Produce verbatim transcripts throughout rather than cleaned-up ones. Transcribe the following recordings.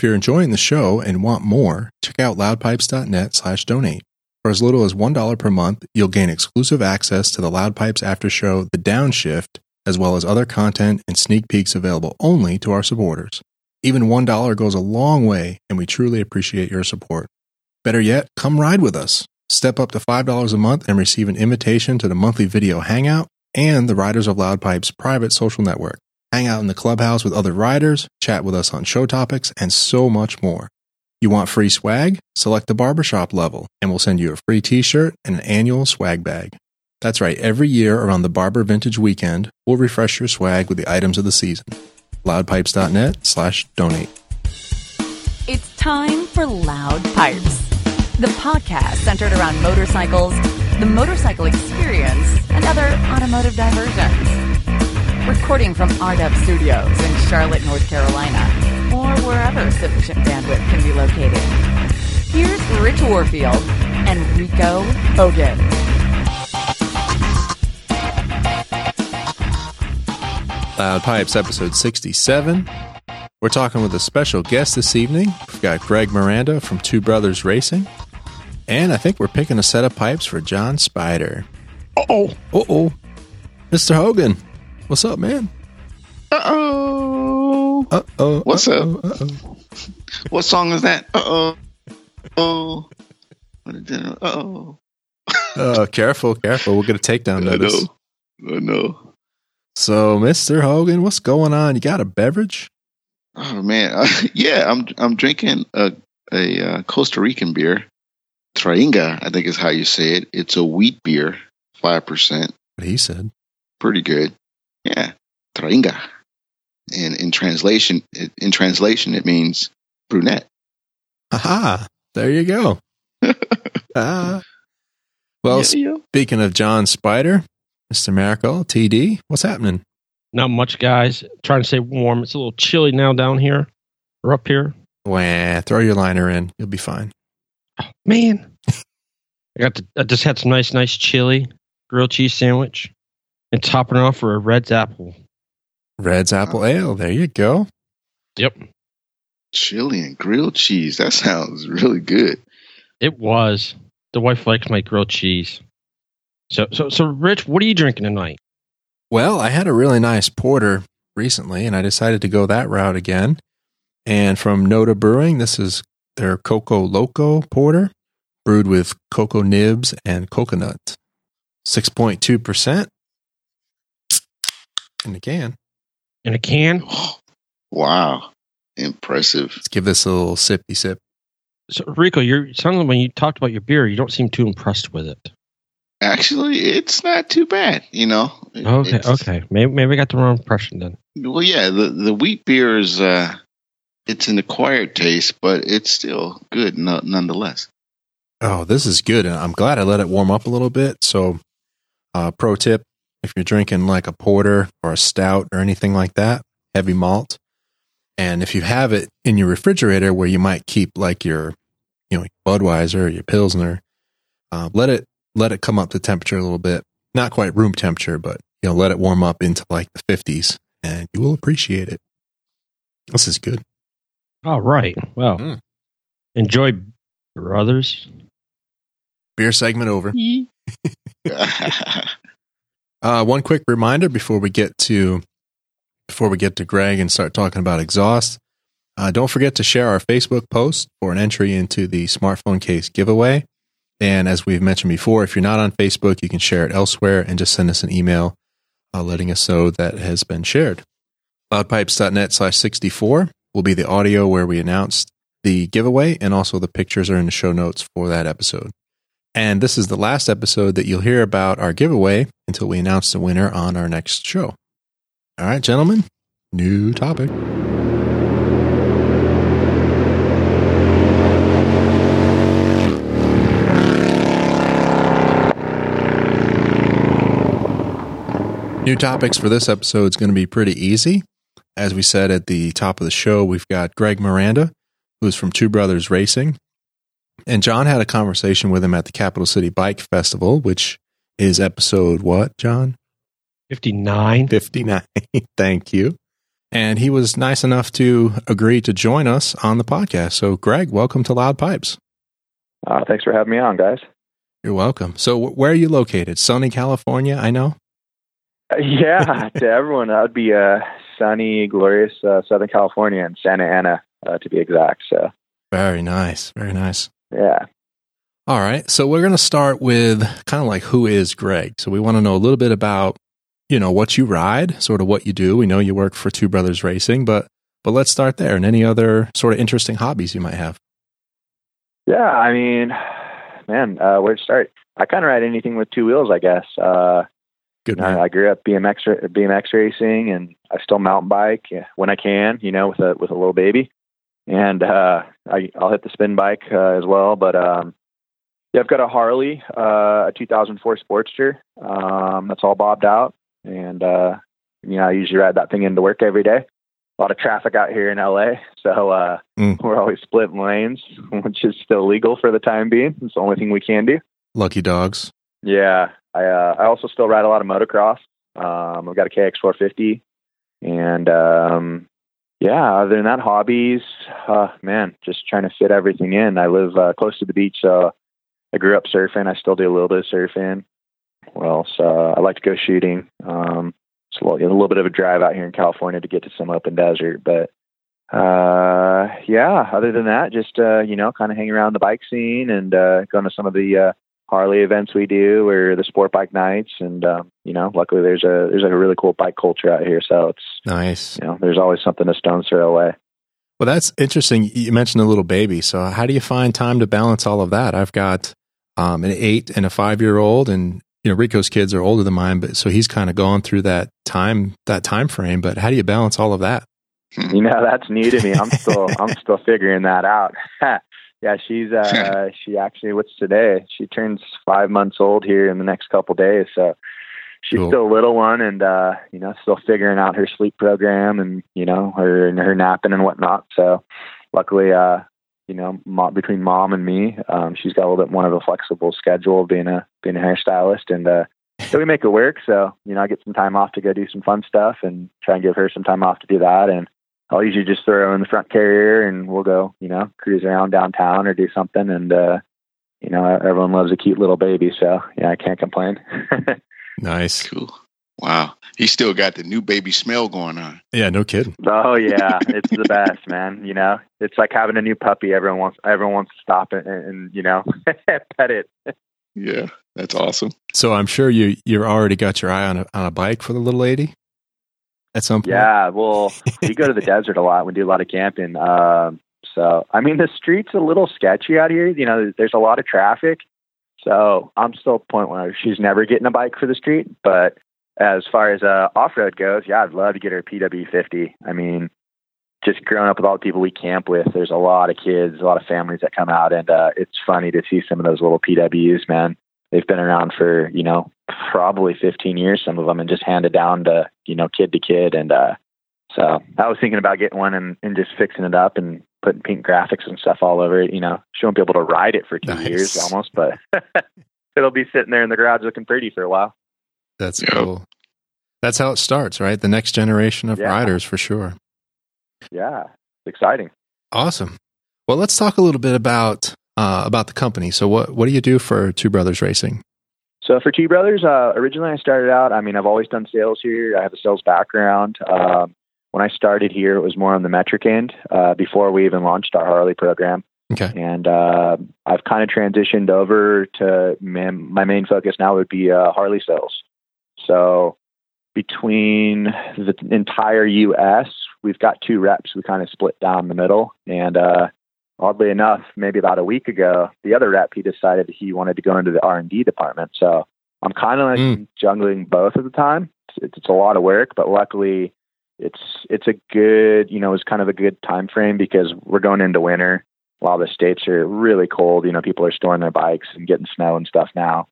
If you're enjoying the show and want more, check out loudpipes.net slash donate. For as little as one dollar per month, you'll gain exclusive access to the Loud Pipes After Show, The Downshift, as well as other content and sneak peeks available only to our supporters. Even one dollar goes a long way, and we truly appreciate your support. Better yet, come ride with us. Step up to five dollars a month and receive an invitation to the monthly video hangout and the Riders of Loud Pipes private social network. Hang out in the clubhouse with other riders, chat with us on show topics, and so much more. You want free swag? Select the barbershop level, and we'll send you a free t-shirt and an annual swag bag. That's right, every year around the Barber Vintage Weekend, we'll refresh your swag with the items of the season. Loudpipes.net slash donate. It's time for Loud Pipes, the podcast centered around motorcycles, the motorcycle experience, and other automotive diversions. Recording from R-Dub Studios in Charlotte, North Carolina, or wherever sufficient bandwidth can be located. Here's Rich Warfield and Rico Hogan. Loud Pipes, episode sixty-seven. We're talking with a special guest this evening. We've got Greg Miranda from Two Brothers Racing. And I think we're picking a set of pipes for John Spider. Uh-oh. Uh-oh. Mister Hogan, what's up, man? Uh-oh. Uh-oh. What's uh-oh, up? Uh-oh. What song is that? Uh-oh. Uh-oh. Uh-oh. Oh, careful, careful. We'll get a takedown notice. I know. I know. So, Mister Hogan, what's going on? You got a beverage? Oh, man. Uh, yeah, I'm I'm drinking a, a uh, Costa Rican beer. Trainga, I think is how you say it. It's a wheat beer, five percent. What he said. Pretty good. Yeah. Trainga. And in translation, it, in translation, it means brunette. Aha. There you go. ah. Well, yeah, speaking of John Spider, Mister Miracle, T D, what's happening? Not much, guys. Trying to stay warm. It's a little chilly now down here or up here. Wah, throw your liner in. You'll be fine. Oh, man. I got to, I just had some nice, nice chili, grilled cheese sandwich, and topping it off for a Red's Apple. Red's Apple Ale. There you go. Yep. Chili and grilled cheese. That sounds really good. It was. The wife likes my grilled cheese. So, so, so, Rich, what are you drinking tonight? Well, I had a really nice porter recently, and I decided to go that route again. And from Noda Brewing, this is their Coco Loco porter, brewed with cocoa nibs and coconut. six point two percent in a can. In a can? Wow. Impressive. Let's give this a little sippy sip. So, Rico, you're sounding like when you talked about your beer, you don't seem too impressed with it. Actually, it's not too bad, you know. Okay, it's, okay. Maybe, maybe I got the wrong impression then. Well, yeah, the, the wheat beer is, uh, it's an acquired taste, but it's still good no, nonetheless. Oh, this is good, and I'm glad I let it warm up a little bit. So, uh, pro tip, if you're drinking like a porter or a stout or anything like that, heavy malt, and if you have it in your refrigerator where you might keep like your, you know, Budweiser or your Pilsner, uh, let it Let it come up to temperature a little bit. Not quite room temperature, but you know, let it warm up into like the fifties, and you will appreciate it. This is good. All right. Well, mm. enjoy, brothers. Beer segment over. uh, one quick reminder before we get to before we get to Greg and start talking about exhaust. Uh, don't forget to share our Facebook post for an entry into the smartphone case giveaway. And as we've mentioned before, if you're not on Facebook, you can share it elsewhere and just send us an email uh, letting us know that it has been shared. Loudpipes.net slash 64 will be the audio where we announced the giveaway, and also the pictures are in the show notes for that episode. And this is the last episode that you'll hear about our giveaway until we announce the winner on our next show. All right, gentlemen, new topic. New topics for this episode is going to be pretty easy. As we said at the top of the show, we've got Greg Miranda, who's from Two Brothers Racing. And John had a conversation with him at the Capital City Bike Festival, which is episode what, John? fifty-nine. fifty-nine. Thank you. and he was nice enough to agree to join us on the podcast. So, Greg, welcome to Loud Pipes. Uh, thanks for having me on, guys. You're welcome. So, w- where are you located? Sunny California, I know. Uh, yeah, to everyone, that would be uh, sunny, glorious uh, Southern California and Santa Ana, uh, to be exact. So, very nice, very nice. Yeah. All right, so we're going to start with kind of like who is Greg. So we want to know a little bit about, you know, what you ride, sort of what you do. We know you work for Two Brothers Racing, but but let's start there. And any other sort of interesting hobbies you might have? Yeah, I mean, man, uh, where to start? I kind of ride anything with two wheels, I guess. Uh, Good man. I, I grew up B M X B M X racing, and I still mountain bike when I can, you know, with a with a little baby. And uh, I, I'll hit the spin bike uh, as well, but. Um, Yeah, I've got a Harley, uh, a two thousand four Sportster. Um, that's all bobbed out. And, uh, you know, I usually ride that thing into work every day. A lot of traffic out here in L A. So uh, mm. we're always splitting lanes, which is still legal for the time being. It's the only thing we can do. Lucky dogs. Yeah. I uh, I also still ride a lot of motocross. Um, I've got a K X four fifty. And, um, yeah, other than that, hobbies, uh, man, just trying to fit everything in. I live uh, close to the beach, so I grew up surfing. I still do a little bit of surfing. Well, so uh, I like to go shooting. Um, it's a little, a little bit of a drive out here in California to get to some open desert, but uh, yeah. Other than that, just uh, you know, kind of hang around the bike scene and uh, going to some of the uh, Harley events we do or the sport bike nights. And um, you know, luckily there's a there's like a really cool bike culture out here, so it's nice. You know, there's always something a stone's throw away. Well, that's interesting. You mentioned a little baby. So how do you find time to balance all of that? I've got Um, an eight and a five-year-old, and you know Rico's kids are older than mine, but so he's kind of gone through that time that time frame. But how do you balance all of that? You know, that's new to me. I'm still I'm still figuring that out. Yeah, she's uh, she actually what's today? She turns five months old here in the next couple days, so she's cool. Still a little one, and uh, you know, still figuring out her sleep program and you know her her napping and whatnot. So luckily, uh. you know, mom, between mom and me, um, she's got a little bit more of a flexible schedule being a, being a hairstylist, and, uh, so we make it work. So, you know, I get some time off to go do some fun stuff and try and give her some time off to do that. And I'll usually just throw her in the front carrier and we'll go, you know, cruise around downtown or do something. And, uh, you know, everyone loves a cute little baby. So yeah, I can't complain. Nice. Cool. Wow. He still got the new baby smell going on. Yeah, no kidding. Oh yeah, it's the best, man. You know, it's like having a new puppy. Everyone wants, everyone wants to stop it and, and you know, pet it. Yeah, that's awesome. So I'm sure you you already got your eye on a, on a bike for the little lady at some point. Yeah, well, we go to the desert a lot. We do a lot of camping. Um, so I mean, the street's a little sketchy out here. You know, there's a lot of traffic. So I'm still at the point where she's never getting a bike for the street, but. As far as uh, off-road goes, yeah, I'd love to get her a P W fifty. I mean, just growing up with all the people we camp with, there's a lot of kids, a lot of families that come out, and uh, it's funny to see some of those little P Ws, man. They've been around for, you know, probably fifteen years, some of them, and just handed down to, you know, kid to kid. And uh, so I was thinking about getting one and, and just fixing it up and putting pink graphics and stuff all over it. You know, she won't be able to ride it for two nice. years almost, but it'll be sitting there in the garage looking pretty for a while. That's yep. cool. That's how it starts, right? The next generation of yeah. riders, for sure. Yeah, it's exciting. Awesome. Well, let's talk a little bit about uh, about the company. So, what what do you do for Two Brothers Racing? So, for Two Brothers, uh, originally I started out. I mean, I've always done sales here. I have a sales background. Uh, when I started here, it was more on the metric end uh, before we even launched our Harley program. Okay. And uh, I've kind of transitioned over to my, my main focus now would be uh, Harley sales. So between the entire U S, we've got two reps. We kind of split down the middle. And uh, oddly enough, maybe about a week ago, the other rep, he decided he wanted to go into the R and D department. So I'm kind of like mm. juggling both at the time. It's, it's a lot of work, but luckily it's it's a good, you know, it's kind of a good time frame because we're going into winter. A lot of the states are really cold. You know, people are storing their bikes and getting snow and stuff now.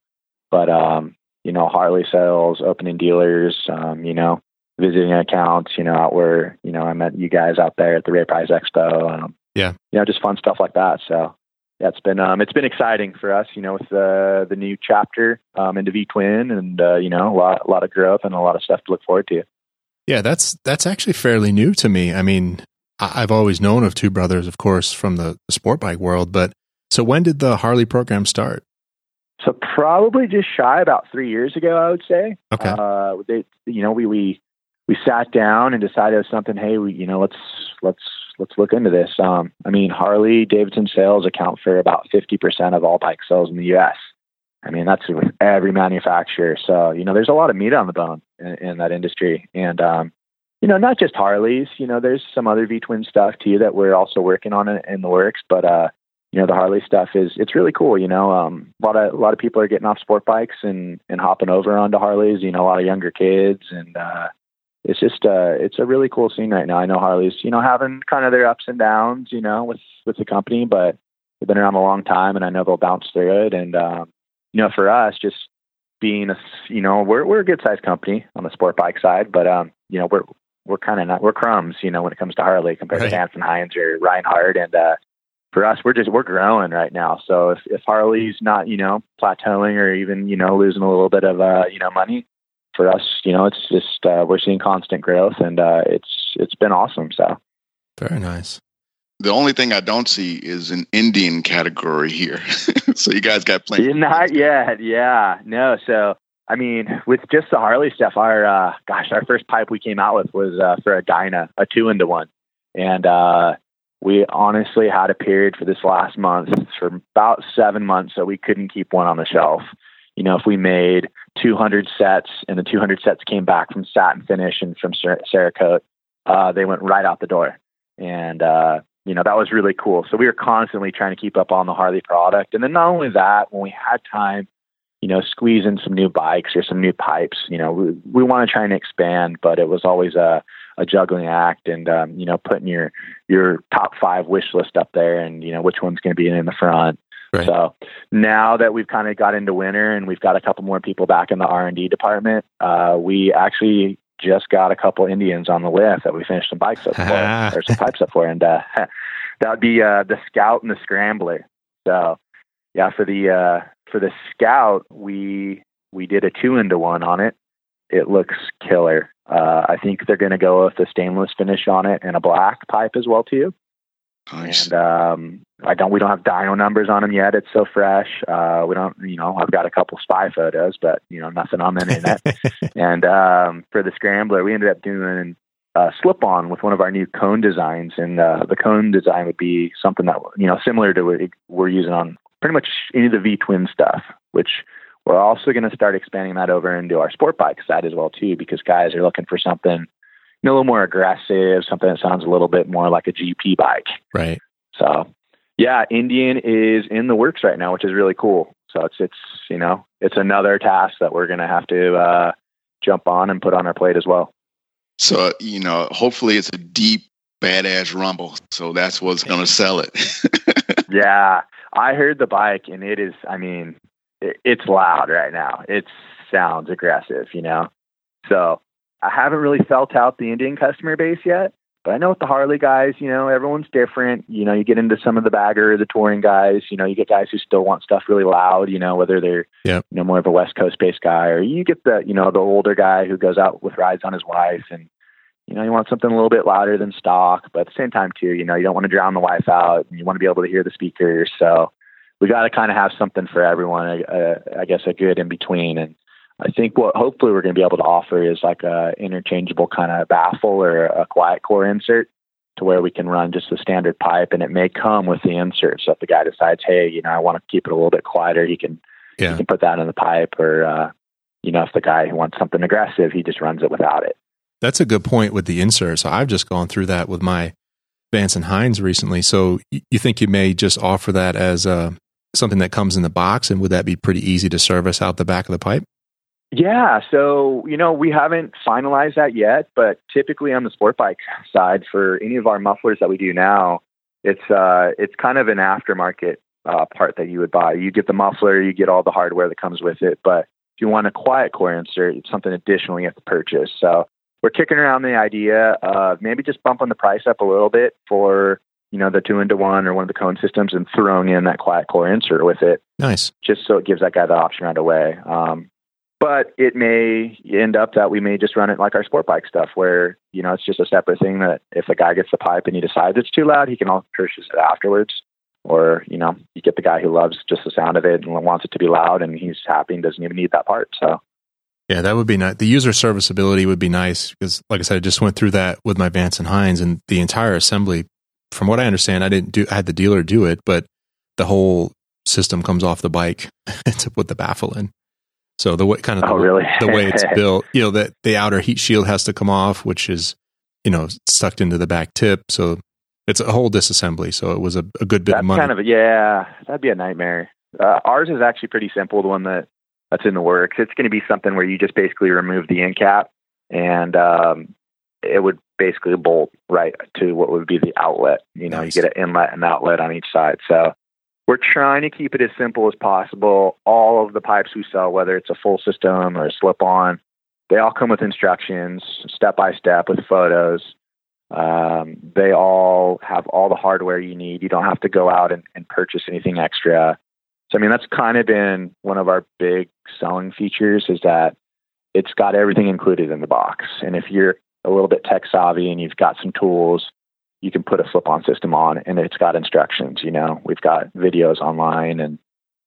But, um, you know, Harley sales, opening dealers, um, you know, visiting accounts, you know, out where, you know, I met you guys out there at the Ray Prize Expo. Um, yeah. You know, just fun stuff like that. So yeah, it's been, um, it's been exciting for us, you know, with the, the new chapter um, into V Twin and, uh, you know, a lot, a lot of growth and a lot of stuff to look forward to. Yeah, that's that's actually fairly new to me. I mean, I've always known of Two Brothers, of course, from the sport bike world. But so when did the Harley program start? So probably just shy about three years ago, I would say. Okay. Uh, they, you know, we, we we sat down and decided something. Hey, we, you know, let's let's let's look into this. Um, I mean, Harley Davidson sales account for about fifty percent of all bike sales in the U S I mean, that's with every manufacturer. So, you know, there's a lot of meat on the bone in, in that industry. And, um, you know, not just Harleys, you know, there's some other V-twin stuff too that we're also working on in, in the works. But, uh, you know, the Harley stuff is, it's really cool. You know, um, a lot of, a lot of people are getting off sport bikes and, and hopping over onto Harleys, you know, a lot of younger kids. And, uh, it's just, uh, it's a really cool scene right now. I know Harleys, you know, having kind of their ups and downs, you know, with, with the company, but they've been around a long time and I know they'll bounce through it. And, um, you know, for us, just being a, you know, we're, we're a good sized company on the sport bike side, but, um, you know, we're, we're kind of not, we're crumbs, you know, when it comes to Harley compared right. to Hansen Heinz or Reinhart. And, uh, for us, we're just, we're growing right now. So if, if Harley's not, you know, plateauing or even, you know, losing a little bit of, uh, you know, money for us, you know, it's just, uh, we're seeing constant growth and, uh, it's, it's been awesome. So. Very nice. The only thing I don't see is an Indian category here. So you guys got plenty. Not yet. Yeah. No. So, I mean, with just the Harley stuff, our, uh, gosh, our first pipe we came out with was uh, for a Dyna, a two into one. And uh, we honestly had a period for this last month for about seven months that we couldn't keep one on the shelf. You know, if we made two hundred sets and the two hundred sets came back from Satin Finish and from Cer- Cerakote, uh, they went right out the door. And, uh, you know, that was really cool. So we were constantly trying to keep up on the Harley product. And then not only that, when we had time, you know, squeeze in some new bikes or some new pipes, you know, we, we want to try and expand, but it was always a, a juggling act and, um, you know, putting your, your top five wish list up there and, you know, which one's going to be in the front. Right. So now that we've kind of got into winter and we've got a couple more people back in the R and D department, uh, we actually just got a couple Indians on the lift that we finished some bikes up for, or some pipes up for, and uh, that would be uh, the Scout and the Scrambler. So, yeah, for the uh, for the Scout, we we did a two into one on it. It looks killer. Uh, I think they're going to go with the stainless finish on it and a black pipe as well too. Nice. And um, I don't. We don't have dyno numbers on them yet. It's so fresh. Uh, we don't. You know, I've got a couple spy photos, but you know, nothing on the internet. And um, for the Scrambler, we ended up doing a slip-on with one of our new cone designs, and uh, the cone design would be something that you know similar to what we're using on pretty much any of the V-twin stuff. Which we're also going to start expanding that over into our sport bike side as well too, because guys are looking for something. You know, a little more aggressive, something that sounds a little bit more like a G P bike. Right. So yeah, Indian is in the works right now, which is really cool. So it's, it's, you know, it's another task that we're going to have to uh, jump on and put on our plate as well. So, you know, hopefully it's a deep, badass rumble. So that's what's going to sell it. Yeah. I heard the bike and it is, I mean, it, it's loud right now. It sounds aggressive, you know? So, I haven't really felt out the Indian customer base yet, but I know with the Harley guys, you know, everyone's different. You know, you get into some of the bagger, the touring guys, you know, you get guys who still want stuff really loud, you know, whether they're, yep. you know, more of a West Coast based guy, or you get the, you know, the older guy who goes out with rides on his wife and, you know, you want something a little bit louder than stock, but at the same time too, you know, you don't want to drown the wife out and you want to be able to hear the speakers. So we got to kind of have something for everyone, uh, I guess a good in between. And I think what hopefully we're going to be able to offer is like a interchangeable kind of baffle or a quiet core insert to where we can run just the standard pipe. And it may come with the insert. So if the guy decides, hey, you know, I want to keep it a little bit quieter, he can, yeah. he can put that in the pipe or, uh, you know, if the guy who wants something aggressive, he just runs it without it. That's a good point with the insert. So I've just gone through that with my Vance and Hines recently. So you think you may just offer that as uh, something that comes in the box, and would that be pretty easy to service out the back of the pipe? Yeah. So, you know, we haven't finalized that yet, but typically on the sport bike side for any of our mufflers that we do now, it's, uh, it's kind of an aftermarket, uh, part that you would buy. You get the muffler, you get all the hardware that comes with it, but if you want a quiet core insert, it's something additional you have to purchase. So we're kicking around the idea of maybe just bumping the price up a little bit for, you know, the two into one or one of the cone systems and throwing in that quiet core insert with it. Nice. Just so it gives that guy the option right away. Um, But it may end up that we may just run it like our sport bike stuff where, you know, it's just a separate thing that if the guy gets the pipe and he decides it's too loud, he can always purchase it afterwards. Or, you know, you get the guy who loves just the sound of it and wants it to be loud and he's happy and doesn't even need that part. So, yeah, that would be nice. The user serviceability would be nice because, like I said, I just went through that with my Vance and Hines and the entire assembly. From what I understand, I didn't do, I had the dealer do it, but the whole system comes off the bike to put the baffle in. So the way kind of the, oh, really? the way it's built, you know, that the outer heat shield has to come off, which is, you know, sucked into the back tip. So it's a whole disassembly. So it was a, a good bit that's of money. Kind of, yeah, that'd be a nightmare. Uh, ours is actually pretty simple. The one that that's in the works, it's going to be something where you just basically remove the end cap and um, it would basically bolt right to what would be the outlet. You know, nice. You get an inlet and outlet on each side. So we're trying to keep it as simple as possible. All of the pipes we sell, whether it's a full system or a slip-on, they all come with instructions, step-by-step with photos. Um, they all have all the hardware you need. You don't have to go out and, and purchase anything extra. So, I mean, that's kind of been one of our big selling features is that it's got everything included in the box. And if you're a little bit tech-savvy and you've got some tools, you can put a flip-on system on, and it's got instructions. You know, we've got videos online, and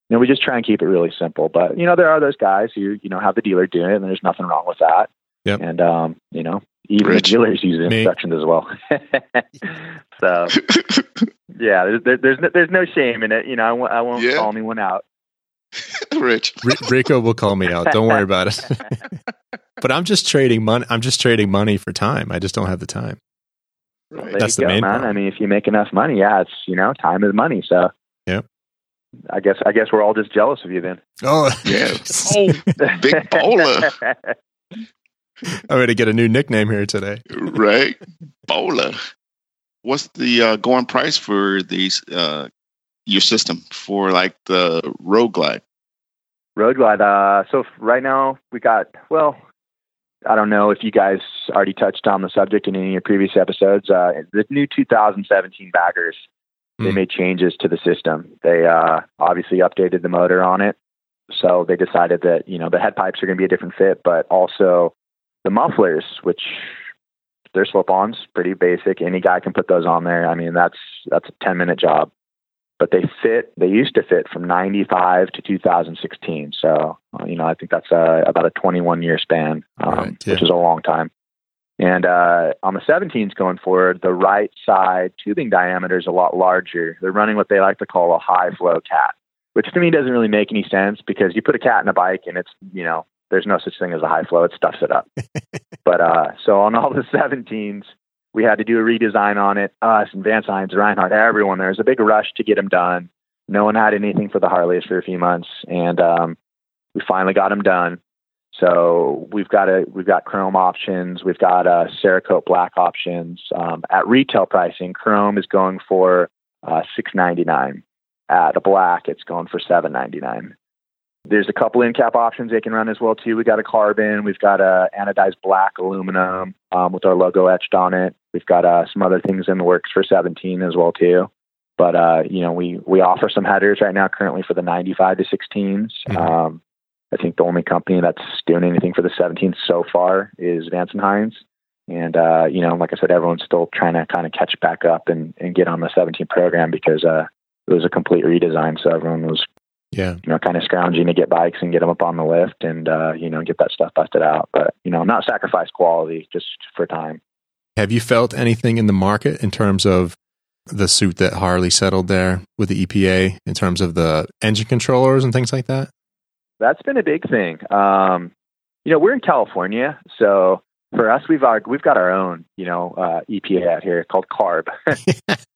you know, we just try and keep it really simple. But you know, there are those guys who you know have the dealer doing it, and there's nothing wrong with that. Yep. And um, you know, even Rich, the dealers use me. Instructions as well. So yeah, there's there, there's, no, there's no shame in it. You know, I, w- I won't yeah. call anyone out. Rich R- Rico will call me out. Don't worry about it. But I'm just trading money. I'm just trading money for time. I just don't have the time. Well, there That's you the go, main man. Problem. I mean, if you make enough money, yeah, it's, you know, time is money. So yeah, I guess, I guess we're all just jealous of you then. Oh, yeah. Oh, big bowler. I'm going to get a new nickname here today. Right. Bowler. What's the uh, going price for these, uh, your system for like the Road Glide? Road Glide. Uh, so right now we got, well, I don't know if you guys already touched on the subject in any of your previous episodes. Uh, the new two thousand seventeen baggers, mm. they made changes to the system. They uh, obviously updated the motor on it. So they decided that, you know, the head pipes are going to be a different fit, but also the mufflers, which they're slip-ons, pretty basic. Any guy can put those on there. I mean, that's that's a ten-minute job. But they fit, they used to fit from ninety-five to two thousand sixteen. So, you know, I think that's uh, about a twenty-one year span, um, right, yeah. which is a long time. And uh, on the seventeens going forward, the right side tubing diameter is a lot larger. They're running what they like to call a high flow cat, which to me doesn't really make any sense because you put a cat in a bike and it's, you know, there's no such thing as a high flow. It stuffs it up. But uh, so on all the seventeens, we had to do a redesign on it. Us and Vance Hines, Reinhart, everyone. There was a big rush to get them done. No one had anything for the Harleys for a few months, and um, we finally got them done. So we've got a we've got chrome options. We've got uh, Cerakote black options. Um, at retail pricing, chrome is going for uh, six ninety-nine. At a black, it's going for seven ninety-nine. There's a couple end cap options they can run as well, too. We got a carbon. We've got a anodized black aluminum um, with our logo etched on it. We've got uh, some other things in the works for seventeen as well, too. But, uh, you know, we, we offer some headers right now currently for the ninety-five to sixteens. Mm-hmm. Um, I think the only company that's doing anything for the seventeens so far is Vance and Hines. And, uh, you know, like I said, everyone's still trying to kind of catch back up and, and get on the seventeen program because uh, it was a complete redesign. So everyone was Yeah, you know, kind of scrounging to get bikes and get them up on the lift and, uh, you know, get that stuff busted out. But, you know, not sacrifice quality just for time. Have you felt anything in the market in terms of the suit that Harley settled there with the E P A in terms of the engine controllers and things like that? That's been a big thing. Um, you know, we're in California, so for us, we've our, we've got our own, you know, uh, E P A out here called CARB,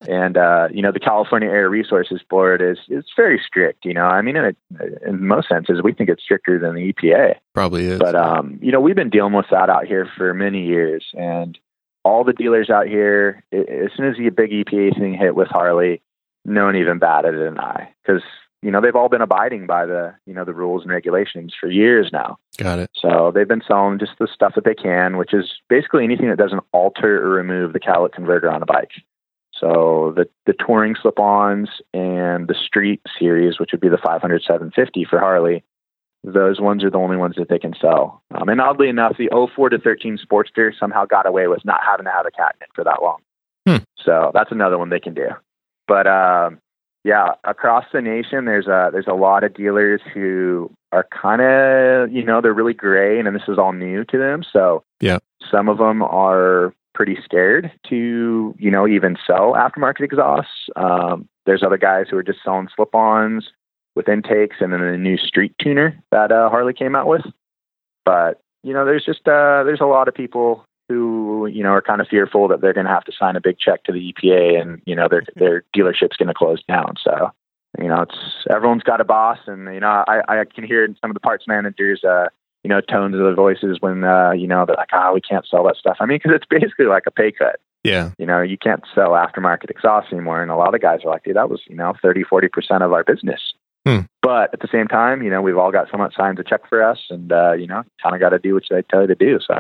and uh, you know, the California Air Resources Board is it's very strict. You know, I mean, in, a, in most senses, we think it's stricter than the E P A. Probably is, but um, you know, we've been dealing with that out here for many years, and all the dealers out here, it, as soon as the big E P A thing hit with Harley, no one even batted an eye because you know they've all been abiding by the you know the rules and regulations for years now. Got it. So they've been selling just the stuff that they can, which is basically anything that doesn't alter or remove the cowlet converter on a bike. So the the touring slip-ons and the street series, which would be the five hundred, seven fifty for Harley, those ones are the only ones that they can sell. Um, and oddly enough, the oh four to thirteen Sportster somehow got away with not having to have a catnip for that long. Hmm. So that's another one they can do. But um, yeah, across the nation, there's a, there's a lot of dealers who are kind of, you know, they're really gray and, and this is all new to them. So yeah, some of them are pretty scared to, you know, even sell aftermarket exhausts. Um, there's other guys who are just selling slip-ons with intakes, and then a new street tuner that uh, Harley came out with. But, you know, there's just uh, there's a lot of people who, you know, are kind of fearful that they're going to have to sign a big check to the E P A and, you know, their their dealership's going to close down. So, you know, it's everyone's got a boss. And, you know, I, I can hear in some of the parts managers, uh, you know, tones of their voices when, uh, you know, they're like, ah, oh, we can't sell that stuff. I mean, because it's basically like a pay cut. Yeah. You know, you can't sell aftermarket exhaust anymore. And a lot of guys are like, dude, that was, you know, thirty, forty percent of our business. Hmm. But at the same time, you know, we've all got someone that signs a check for us, and, uh, you know, kind of got to do what they tell you to do. So,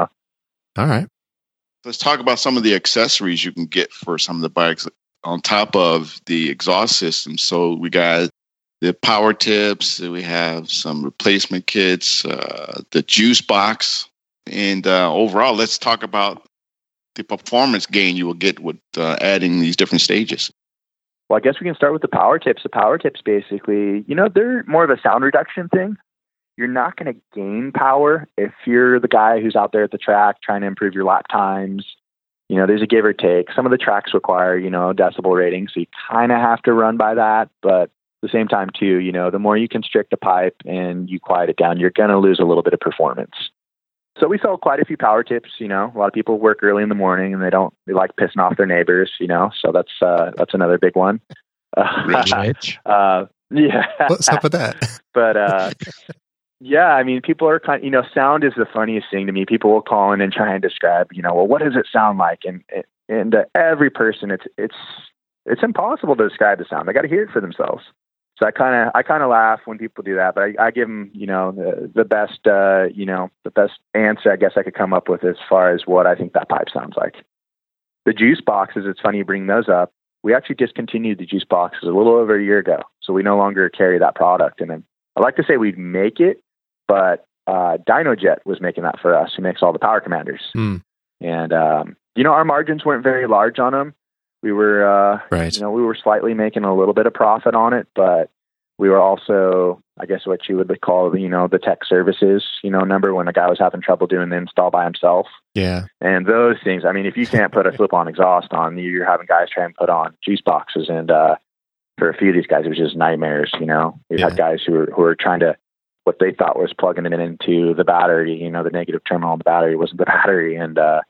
all right. Let's talk about some of the accessories you can get for some of the bikes on top of the exhaust system. So we got the power tips, we have some replacement kits, uh, the juice box, and uh, overall, let's talk about the performance gain you will get with uh, adding these different stages. Well, I guess we can start with the power tips. The power tips, basically, you know, they're more of a sound reduction thing. You're not going to gain power if you're the guy who's out there at the track trying to improve your lap times. You know, there's a give or take. Some of the tracks require, you know, decibel rating, so you kind of have to run by that. But at the same time, too, you know, the more you constrict a pipe and you quiet it down, you're going to lose a little bit of performance. So we sell quite a few power tips. You know, a lot of people work early in the morning and they don't, they like pissing off their neighbors, you know, so that's, uh, that's another big one. Rich, rich. uh, yeah. What's up with that? But, uh, yeah, I mean, people are kind of, you know, sound is the funniest thing to me. People will call in and try and describe, you know, well, what does it sound like? And, and to every person, it's, it's, it's impossible to describe the sound. They got to hear it for themselves. So I kind of, I kind of laugh when people do that, but I, I give them, you know, the, the best, uh, you know, the best answer I guess I could come up with as far as what I think that pipe sounds like. The juice boxes, it's funny you bring those up. We actually discontinued the juice boxes a little over a year ago, so we no longer carry that product. And then I like to say we'd make it, but uh, Dynojet was making that for us, who makes all the Power Commanders. Mm. And um, you know, our margins weren't very large on them. We were, uh, right. you know, we were slightly making a little bit of profit on it, but we were also, I guess, what you would call, you know, the tech services, you know, number when a guy was having trouble doing the install by himself. Yeah. And those things, I mean, if you can't put a slip-on exhaust on, you're having guys try and put on juice boxes. And, uh, for a few of these guys, it was just nightmares, you know, we yeah. had guys who were, who were trying to, what they thought was plugging it into the battery, you know, the negative terminal on the battery wasn't the battery. And, uh,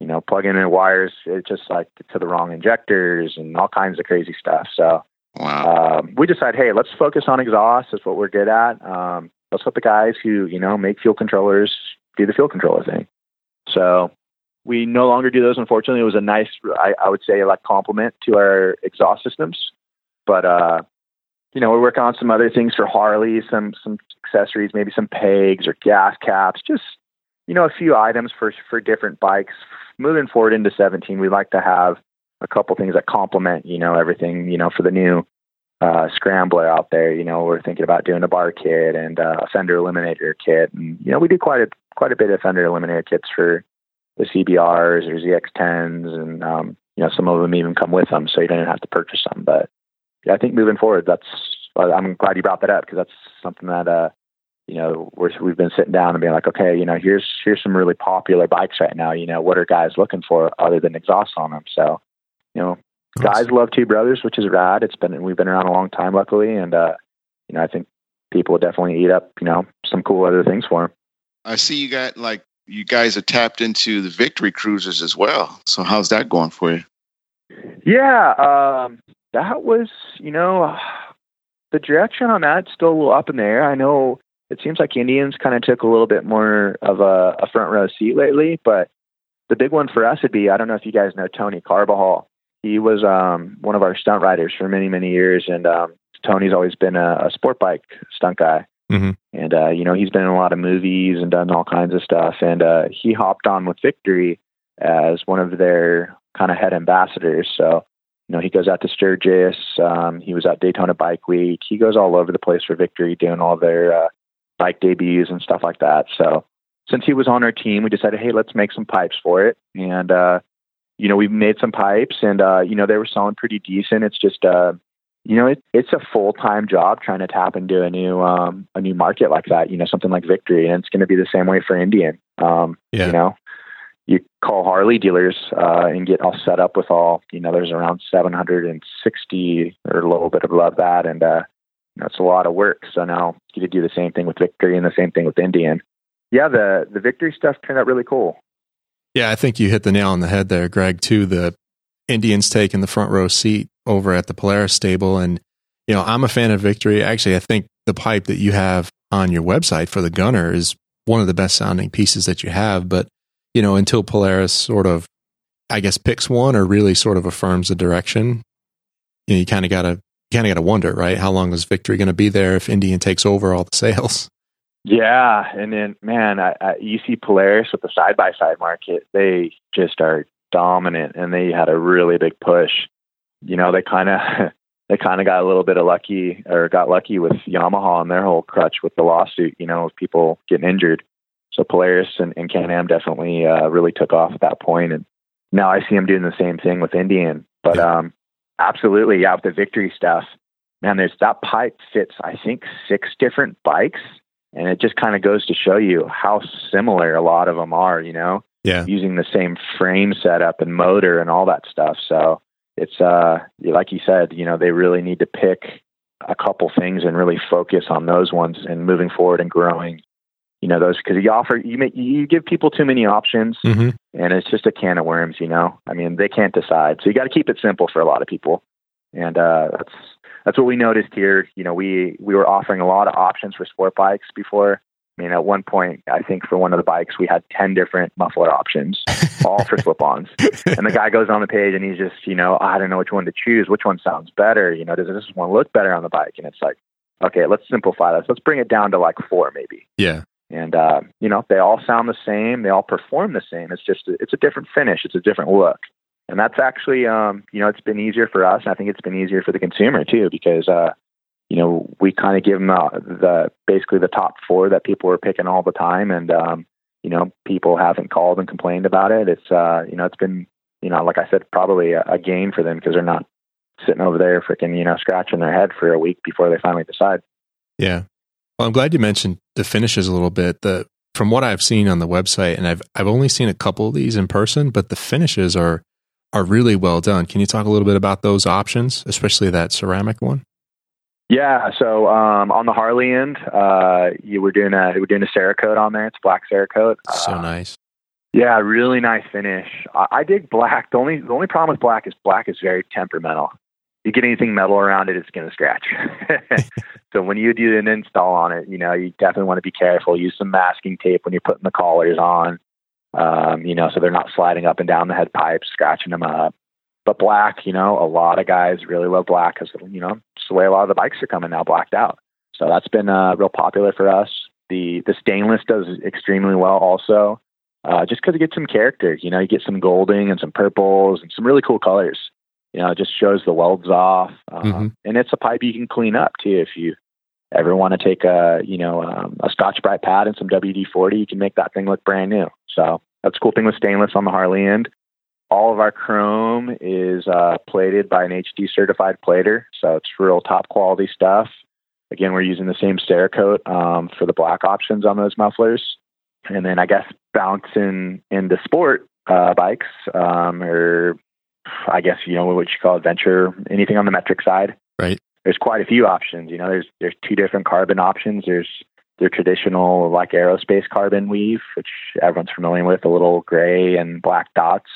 you know, plugging in wires, it's just like to the wrong injectors and all kinds of crazy stuff. So wow. um, we decide, hey, let's focus on exhaust. That's what we're good at. Um, let's let the guys who, you know, make fuel controllers do the fuel controller thing. So we no longer do those. Unfortunately, it was a nice, I, I would say, like compliment to our exhaust systems. But, uh, you know, we're working on some other things for Harley, some, some accessories, maybe some pegs or gas caps, just, you know, a few items for, for different bikes. Moving forward into seventeen, we like to have a couple things that complement, you know, everything, you know, for the new uh, Scrambler out there. You know, we're thinking about doing a bar kit and uh, a fender eliminator kit. And, you know, we do quite a, quite a bit of fender eliminator kits for the C B Rs or Z X tens. And, um, you know, some of them even come with them, so you don't even have to purchase them. But yeah, I think moving forward, that's, I'm glad you brought that up, because that's something that, uh, you know, we're, we've been sitting down and being like, okay, you know, here's, here's some really popular bikes right now. You know, what are guys looking for other than exhaust on them? So, you know, awesome. Guys love Two Brothers, which is rad. It's been, we've been around a long time, luckily. And, uh, you know, I think people will definitely eat up, you know, some cool other things for them. I see you got, like, you guys are tapped into the Victory cruisers as well. So how's that going for you? Yeah. Um, that was, you know, the direction on that still a little up in the air. I know, it seems like Indians kind of took a little bit more of a, a front row seat lately, but the big one for us would be, I don't know if you guys know Tony Carbajal. He was um, one of our stunt riders for many, many years. And um, Tony's always been a, a sport bike stunt guy. Mm-hmm. And, uh, you know, he's been in a lot of movies and done all kinds of stuff. And uh, he hopped on with Victory as one of their kind of head ambassadors. So, you know, he goes out to Sturgis. Um, he was at Daytona Bike Week. He goes all over the place for Victory doing all their, uh, bike debuts and stuff like that. So since he was on our team, we decided, hey, let's make some pipes for it. And, uh, you know, we made some pipes and, uh, you know, they were selling pretty decent. It's just, uh, you know, it, it's a full-time job trying to tap into a new, um, a new market like that, you know, something like Victory. And it's going to be the same way for Indian. Um, yeah. You know, you call Harley dealers, uh, and get all set up with all, you know, there's around seven hundred sixty or a little bit above that. And, uh, that's a lot of work. So now you could do the same thing with Victory and the same thing with Indian. Yeah, the the Victory stuff turned out really cool. Yeah, I think you hit the nail on the head there, Greg, too. The Indian's taking the front row seat over at the Polaris stable. And, you know, I'm a fan of Victory. Actually, I think the pipe that you have on your website for the Gunner is one of the best sounding pieces that you have. But, you know, until Polaris sort of, I guess, picks one or really sort of affirms the direction, you know, you kind of got to, kind of got to wonder, right? How long is Victory going to be there if Indian takes over all the sales? Yeah. And then, man, I, I, you see Polaris with the side-by-side market. They just are dominant, and they had a really big push. You know, they kind of, they kind of got a little bit of lucky, or got lucky with Yamaha and their whole crutch with the lawsuit, you know, with people getting injured. So Polaris and, and Can-Am definitely uh, really took off at that point. And now I see them doing the same thing with Indian, but, yeah. um, Absolutely. Yeah. With the Victory stuff, man, there's that pipe fits, I think, six different bikes. And it just kind of goes to show you how similar a lot of them are, you know, yeah. using the same frame setup and motor and all that stuff. So it's, uh, like you said, you know, they really need to pick a couple things and really focus on those ones and moving forward and growing, you know, those, cause you offer, you make, you give people too many options mm-hmm. and it's just a can of worms, you know, I mean, they can't decide. So you got to keep it simple for a lot of people. And, uh, that's, that's what we noticed here. You know, we, we were offering a lot of options for sport bikes before. I mean, at one point, I think for one of the bikes, we had ten different muffler options, all for slip-ons. And the guy goes on the page and he's just, you know, I don't know which one to choose. Which one sounds better? You know, does this one look better on the bike? And it's like, okay, let's simplify this. Let's bring it down to like four maybe. Yeah. And, uh, you know, they all sound the same. They all perform the same. It's just, it's a different finish. It's a different look. And that's actually, um, you know, it's been easier for us. And I think it's been easier for the consumer too, because, uh, you know, we kind of give them uh, the, basically the top four that people were picking all the time. And, um, you know, people haven't called and complained about it. It's, uh, you know, it's been, you know, like I said, probably a, a gain for them because they're not sitting over there freaking, you know, scratching their head for a week before they finally decide. Yeah. Well, I'm glad you mentioned the finishes a little bit. The from what I've seen on the website, and I've I've only seen a couple of these in person, but the finishes are are really well done. Can you talk a little bit about those options, especially that ceramic one? Yeah. So um, on the Harley end, uh, you were doing a we're doing a Cerakote on there. It's black Cerakote. Uh, so nice. Yeah, really nice finish. I, I dig black. The only the only problem with black is black is very temperamental. You get anything metal around it, it's going to scratch. So when you do an install on it, you know, you definitely want to be careful. Use some masking tape when you're putting the collars on, um, you know, so they're not sliding up and down the head pipes, scratching them up. But black, you know, a lot of guys really love black because, you know, it's the way a lot of the bikes are coming now, blacked out. So that's been uh, real popular for us. The the stainless does extremely well also, uh, just because it gets some character. You know, you get some golding and some purples and some really cool colors. You know, it just shows the welds off. Um, mm-hmm. And it's a pipe you can clean up, too. If you ever want to take a, you know, um, a Scotch-Brite pad and some W D forty, you can make that thing look brand new. So that's a cool thing with stainless on the Harley end. All of our chrome is uh, plated by an H D-certified plater. So it's real top-quality stuff. Again, we're using the same Cerakote um, for the black options on those mufflers. And then I guess bouncing into sport uh, bikes um, or... I guess, you know, what you call adventure, anything on the metric side, right? There's quite a few options. You know, there's, there's two different carbon options. There's the traditional like aerospace carbon weave, which everyone's familiar with, the little gray and black dots.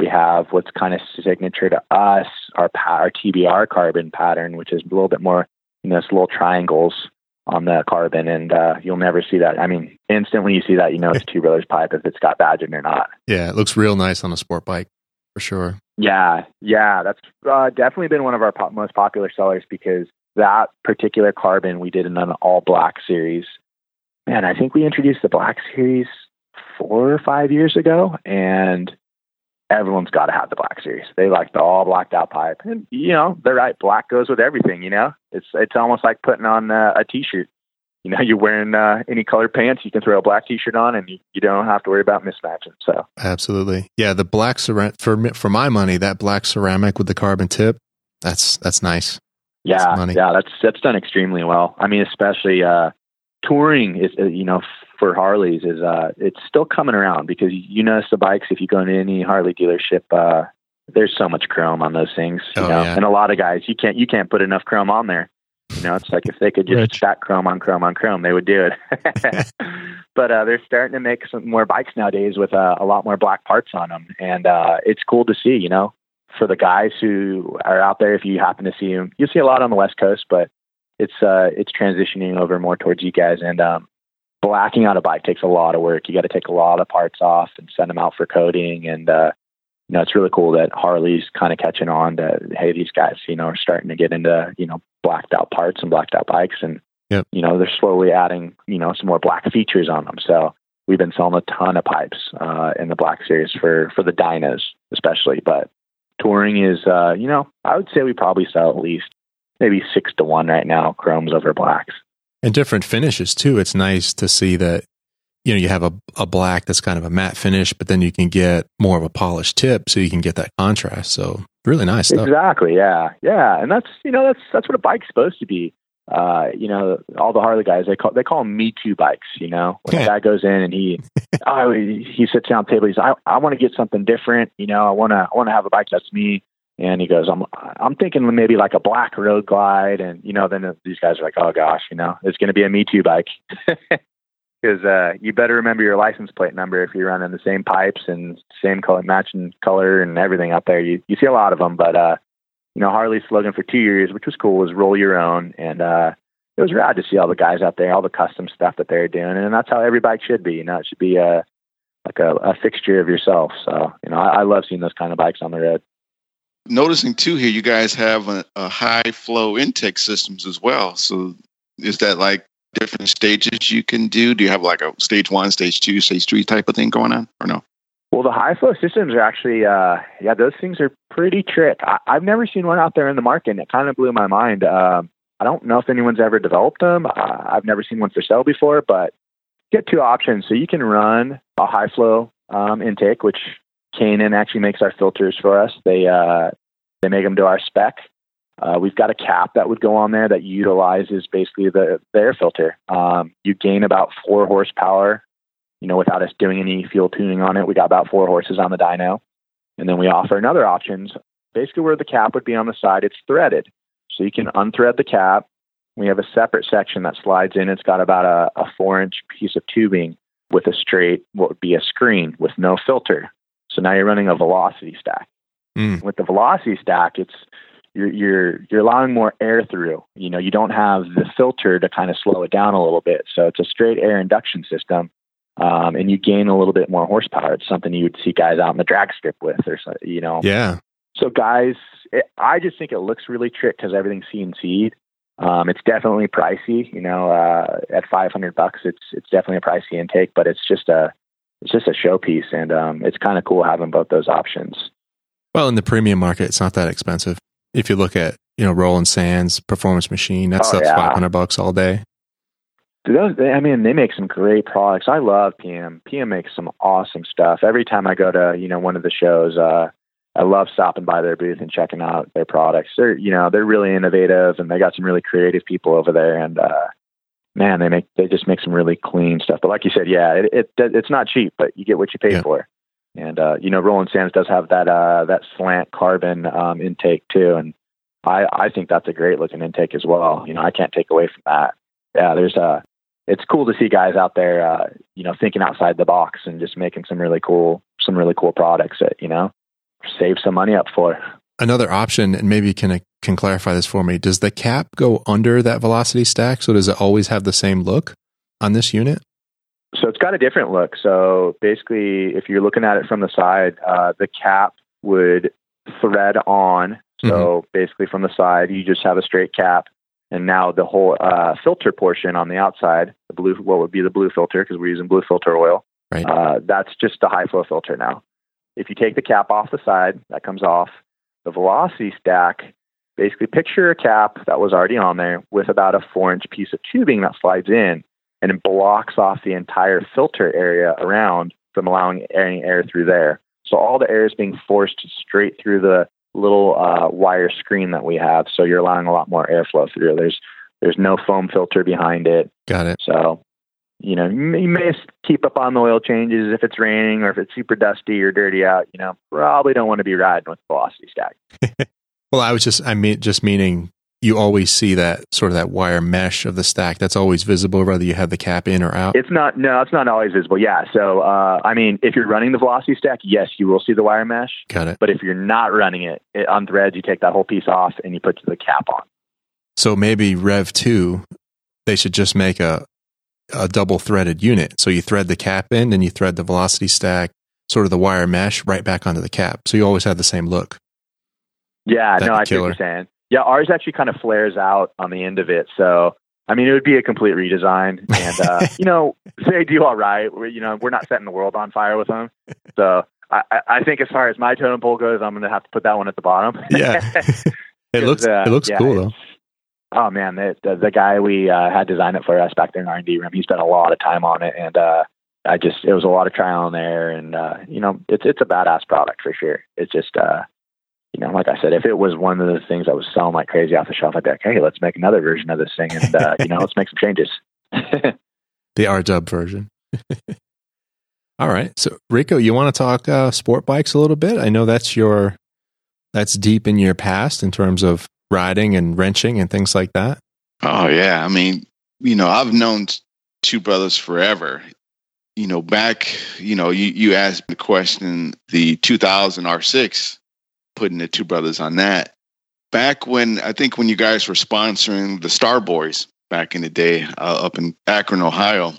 We have what's kind of signature to us, our, our T B R carbon pattern, which is a little bit more, you know, it's little triangles on the carbon. And, uh, you'll never see that. I mean, instantly you see that, you know, it's a Two Brothers pipe if it's got badging or not. Yeah. It looks real nice on a sport bike. For sure. Yeah. Yeah. That's uh, definitely been one of our pop- most popular sellers because that particular carbon we did in an all black series. Man, I think we introduced the black series four or five years ago and everyone's got to have the black series. They like the all blacked out pipe and you know, they're right. Black goes with everything. You know, it's, it's almost like putting on a, a t-shirt. you know, you're wearing uh, any colored pants, you can throw a black t-shirt on and you, you don't have to worry about mismatching. So absolutely. Yeah. The black ceramic for me, for my money, that black ceramic with the carbon tip, that's, that's nice. Yeah. That's money. Yeah. That's, that's done extremely well. I mean, especially, uh, touring is, you know, for Harleys is, uh, it's still coming around because you notice the bikes, if you go to any Harley dealership, uh, there's so much chrome on those things, you oh, know, yeah. and a lot of guys, you can't, you can't put enough chrome on there. You know, it's like if they could just Rich. stack chrome on chrome on chrome, they would do it. But uh, they're starting to make some more bikes nowadays with uh, a lot more black parts on them. And uh, it's cool to see, you know, for the guys who are out there, if you happen to see them, you'll see a lot on the West Coast, but it's uh, it's transitioning over more towards you guys. And um, blacking out a bike takes a lot of work. You got to take a lot of parts off and send them out for coating. And, uh, you know, it's really cool that Harley's kind of catching on to, hey, these guys, you know, are starting to get into, you know, blacked out parts and blacked out bikes, and yep. you know, they're slowly adding, you know, some more black features on them. So we've been selling a ton of pipes uh in the black series for for the dynos especially, but touring is uh you know, I would say we probably sell at least maybe six to one right now, chromes over blacks, and different finishes too. It's nice to see that, you know, you have a, a black that's kind of a matte finish, but then you can get more of a polished tip so you can get that contrast. So really nice stuff. Exactly. Yeah. Yeah. And that's, you know, that's, that's what a bike's supposed to be. Uh, you know, all the Harley guys, they call, they call them Me Too bikes, you know, when yeah. a guy goes in and he, oh, he sits down at the table, he's like, I, I want to get something different. You know, I want to, I want to have a bike that's me. And he goes, I'm, I'm thinking maybe like a black Road Glide. And, you know, then these guys are like, oh gosh, you know, it's going to be a Me Too bike. Because uh, you better remember your license plate number if you're running the same pipes and same color, matching color and everything out there. You you see a lot of them, but uh, you know, Harley's slogan for two years, which was cool, was roll your own, and uh, it was rad to see all the guys out there, all the custom stuff that they're doing, and that's how every bike should be. You know, it should be a like a, a fixture of yourself. So you know, I, I love seeing those kind of bikes on the road. Noticing too here, you guys have a, a high flow intake systems as well. So is that like different stages you can do? Do you have like a stage one, stage two, stage three type of thing going on, or no? Well, the high flow systems are actually, uh, yeah, those things are pretty trick. I- I've never seen one out there in the market, and it kind of blew my mind. Um, I don't know if anyone's ever developed them. Uh, I've never seen one for sale before, but you get two options. So you can run a high flow um, intake, which K and N actually makes our filters for us. They uh, they make them to our spec. Uh, we've got a cap that would go on there that utilizes basically the, the air filter. Um, you gain about four horsepower, you know, without us doing any fuel tuning on it. We got about four horses on the dyno. And then we offer another options, basically where the cap would be on the side. It's threaded. So you can unthread the cap. We have a separate section that slides in. It's got about a, a four inch piece of tubing with a straight, what would be a screen with no filter. So now you're running a velocity stack. Mm. With the velocity stack, it's, You're, you're you're allowing more air through. You know, you don't have the filter to kind of slow it down a little bit. So it's a straight air induction system, um, and you gain a little bit more horsepower. It's something you would see guys out in the drag strip with, or you know. Yeah. So guys, it, I just think it looks really trick because everything's C N C'd. Um, it's definitely pricey. You know, uh, at five hundred bucks, it's it's definitely a pricey intake, but it's just a it's just a showpiece, and um, it's kind of cool having both those options. Well, in the premium market, it's not that expensive. If you look at, you know, Roland Sands Performance machine, that oh, stuff's yeah. five hundred bucks all day. Those, I mean, they make some great products. I love P M. P M makes some awesome stuff. Every time I go to, you know, one of the shows, uh, I love stopping by their booth and checking out their products. They're, you know, they're really innovative, and they got some really creative people over there. And uh, man, they make they just make some really clean stuff. But like you said, yeah, it, it it's not cheap, but you get what you pay yeah. for. And, uh, you know, Roland Sands does have that, uh, that slant carbon, um, intake too. And I, I think that's a great looking intake as well. You know, I can't take away from that. Yeah. There's a, it's cool to see guys out there, uh, you know, thinking outside the box and just making some really cool, some really cool products that, you know, save some money up for. Another option, and maybe you can, can clarify this for me. Does the cap go under that velocity stack? So does it always have the same look on this unit? So it's got a different look. So basically, if you're looking at it from the side, uh, the cap would thread on. So mm-hmm. basically from the side, you just have a straight cap. And now the whole uh, filter portion on the outside, the blue, what would be the blue filter, because we're using blue filter oil, right. uh, that's just a high flow filter now. If you take the cap off the side, that comes off. The velocity stack Basically, picture a cap that was already on there with about a four-inch piece of tubing that slides in, and it blocks off the entire filter area around from allowing any air through there. So all the air is being forced straight through the little uh, wire screen that we have, so you're allowing a lot more airflow through. There's there's no foam filter behind it. Got it. So, you know, you may, you may keep up on the oil changes if it's raining or if it's super dusty or dirty out. You know, probably don't want to be riding with Velocity Stack. Well, I was just, I mean, just meaning you always see that sort of that wire mesh of the stack that's always visible, whether you have the cap in or out. It's not, no, it's not always visible. Yeah. So, uh, I mean, if you're running the Velocity Stack, yes, you will see the wire mesh. Got it. But if you're not running it, it on Threads, you take that whole piece off and you put the cap on. So maybe Rev two, they should just make a, a double threaded unit. So you thread the cap in and you thread the Velocity Stack, sort of the wire mesh right back onto the cap. So you always have the same look. Yeah, That'd no, I see what you're saying. Yeah, ours actually kind of flares out on the end of it. So, I mean, it would be a complete redesign. And, uh, you know, they do all right. We're, you know, we're not setting the world on fire with them. So, I, I think as far as my totem pole goes, I'm going to have to put that one at the bottom. Yeah. it looks uh, it looks yeah, cool, though. Oh, man. The, the, the guy we uh, had design it for us back there in R and D room, he spent a lot of time on it. And uh, I just, it was a lot of trial and error. And, uh, you know, it's, it's a badass product for sure. It's just, uh, you know, like I said, if it was one of the things that was selling like crazy off the shelf, I'd be like, hey, let's make another version of this thing and, uh, you know, let's make some changes. The R-Dub version. All right. So, Rico, you want to talk uh, sport bikes a little bit? I know that's your, that's deep in your past in terms of riding and wrenching and things like that. Oh, yeah. I mean, you know, I've known Two Brothers forever. You know, back, you know, you, you asked the question, the two thousand R six. Putting the Two Brothers on that. Back when, I think when you guys were sponsoring the Star Boys back in the day uh, up in Akron, Ohio,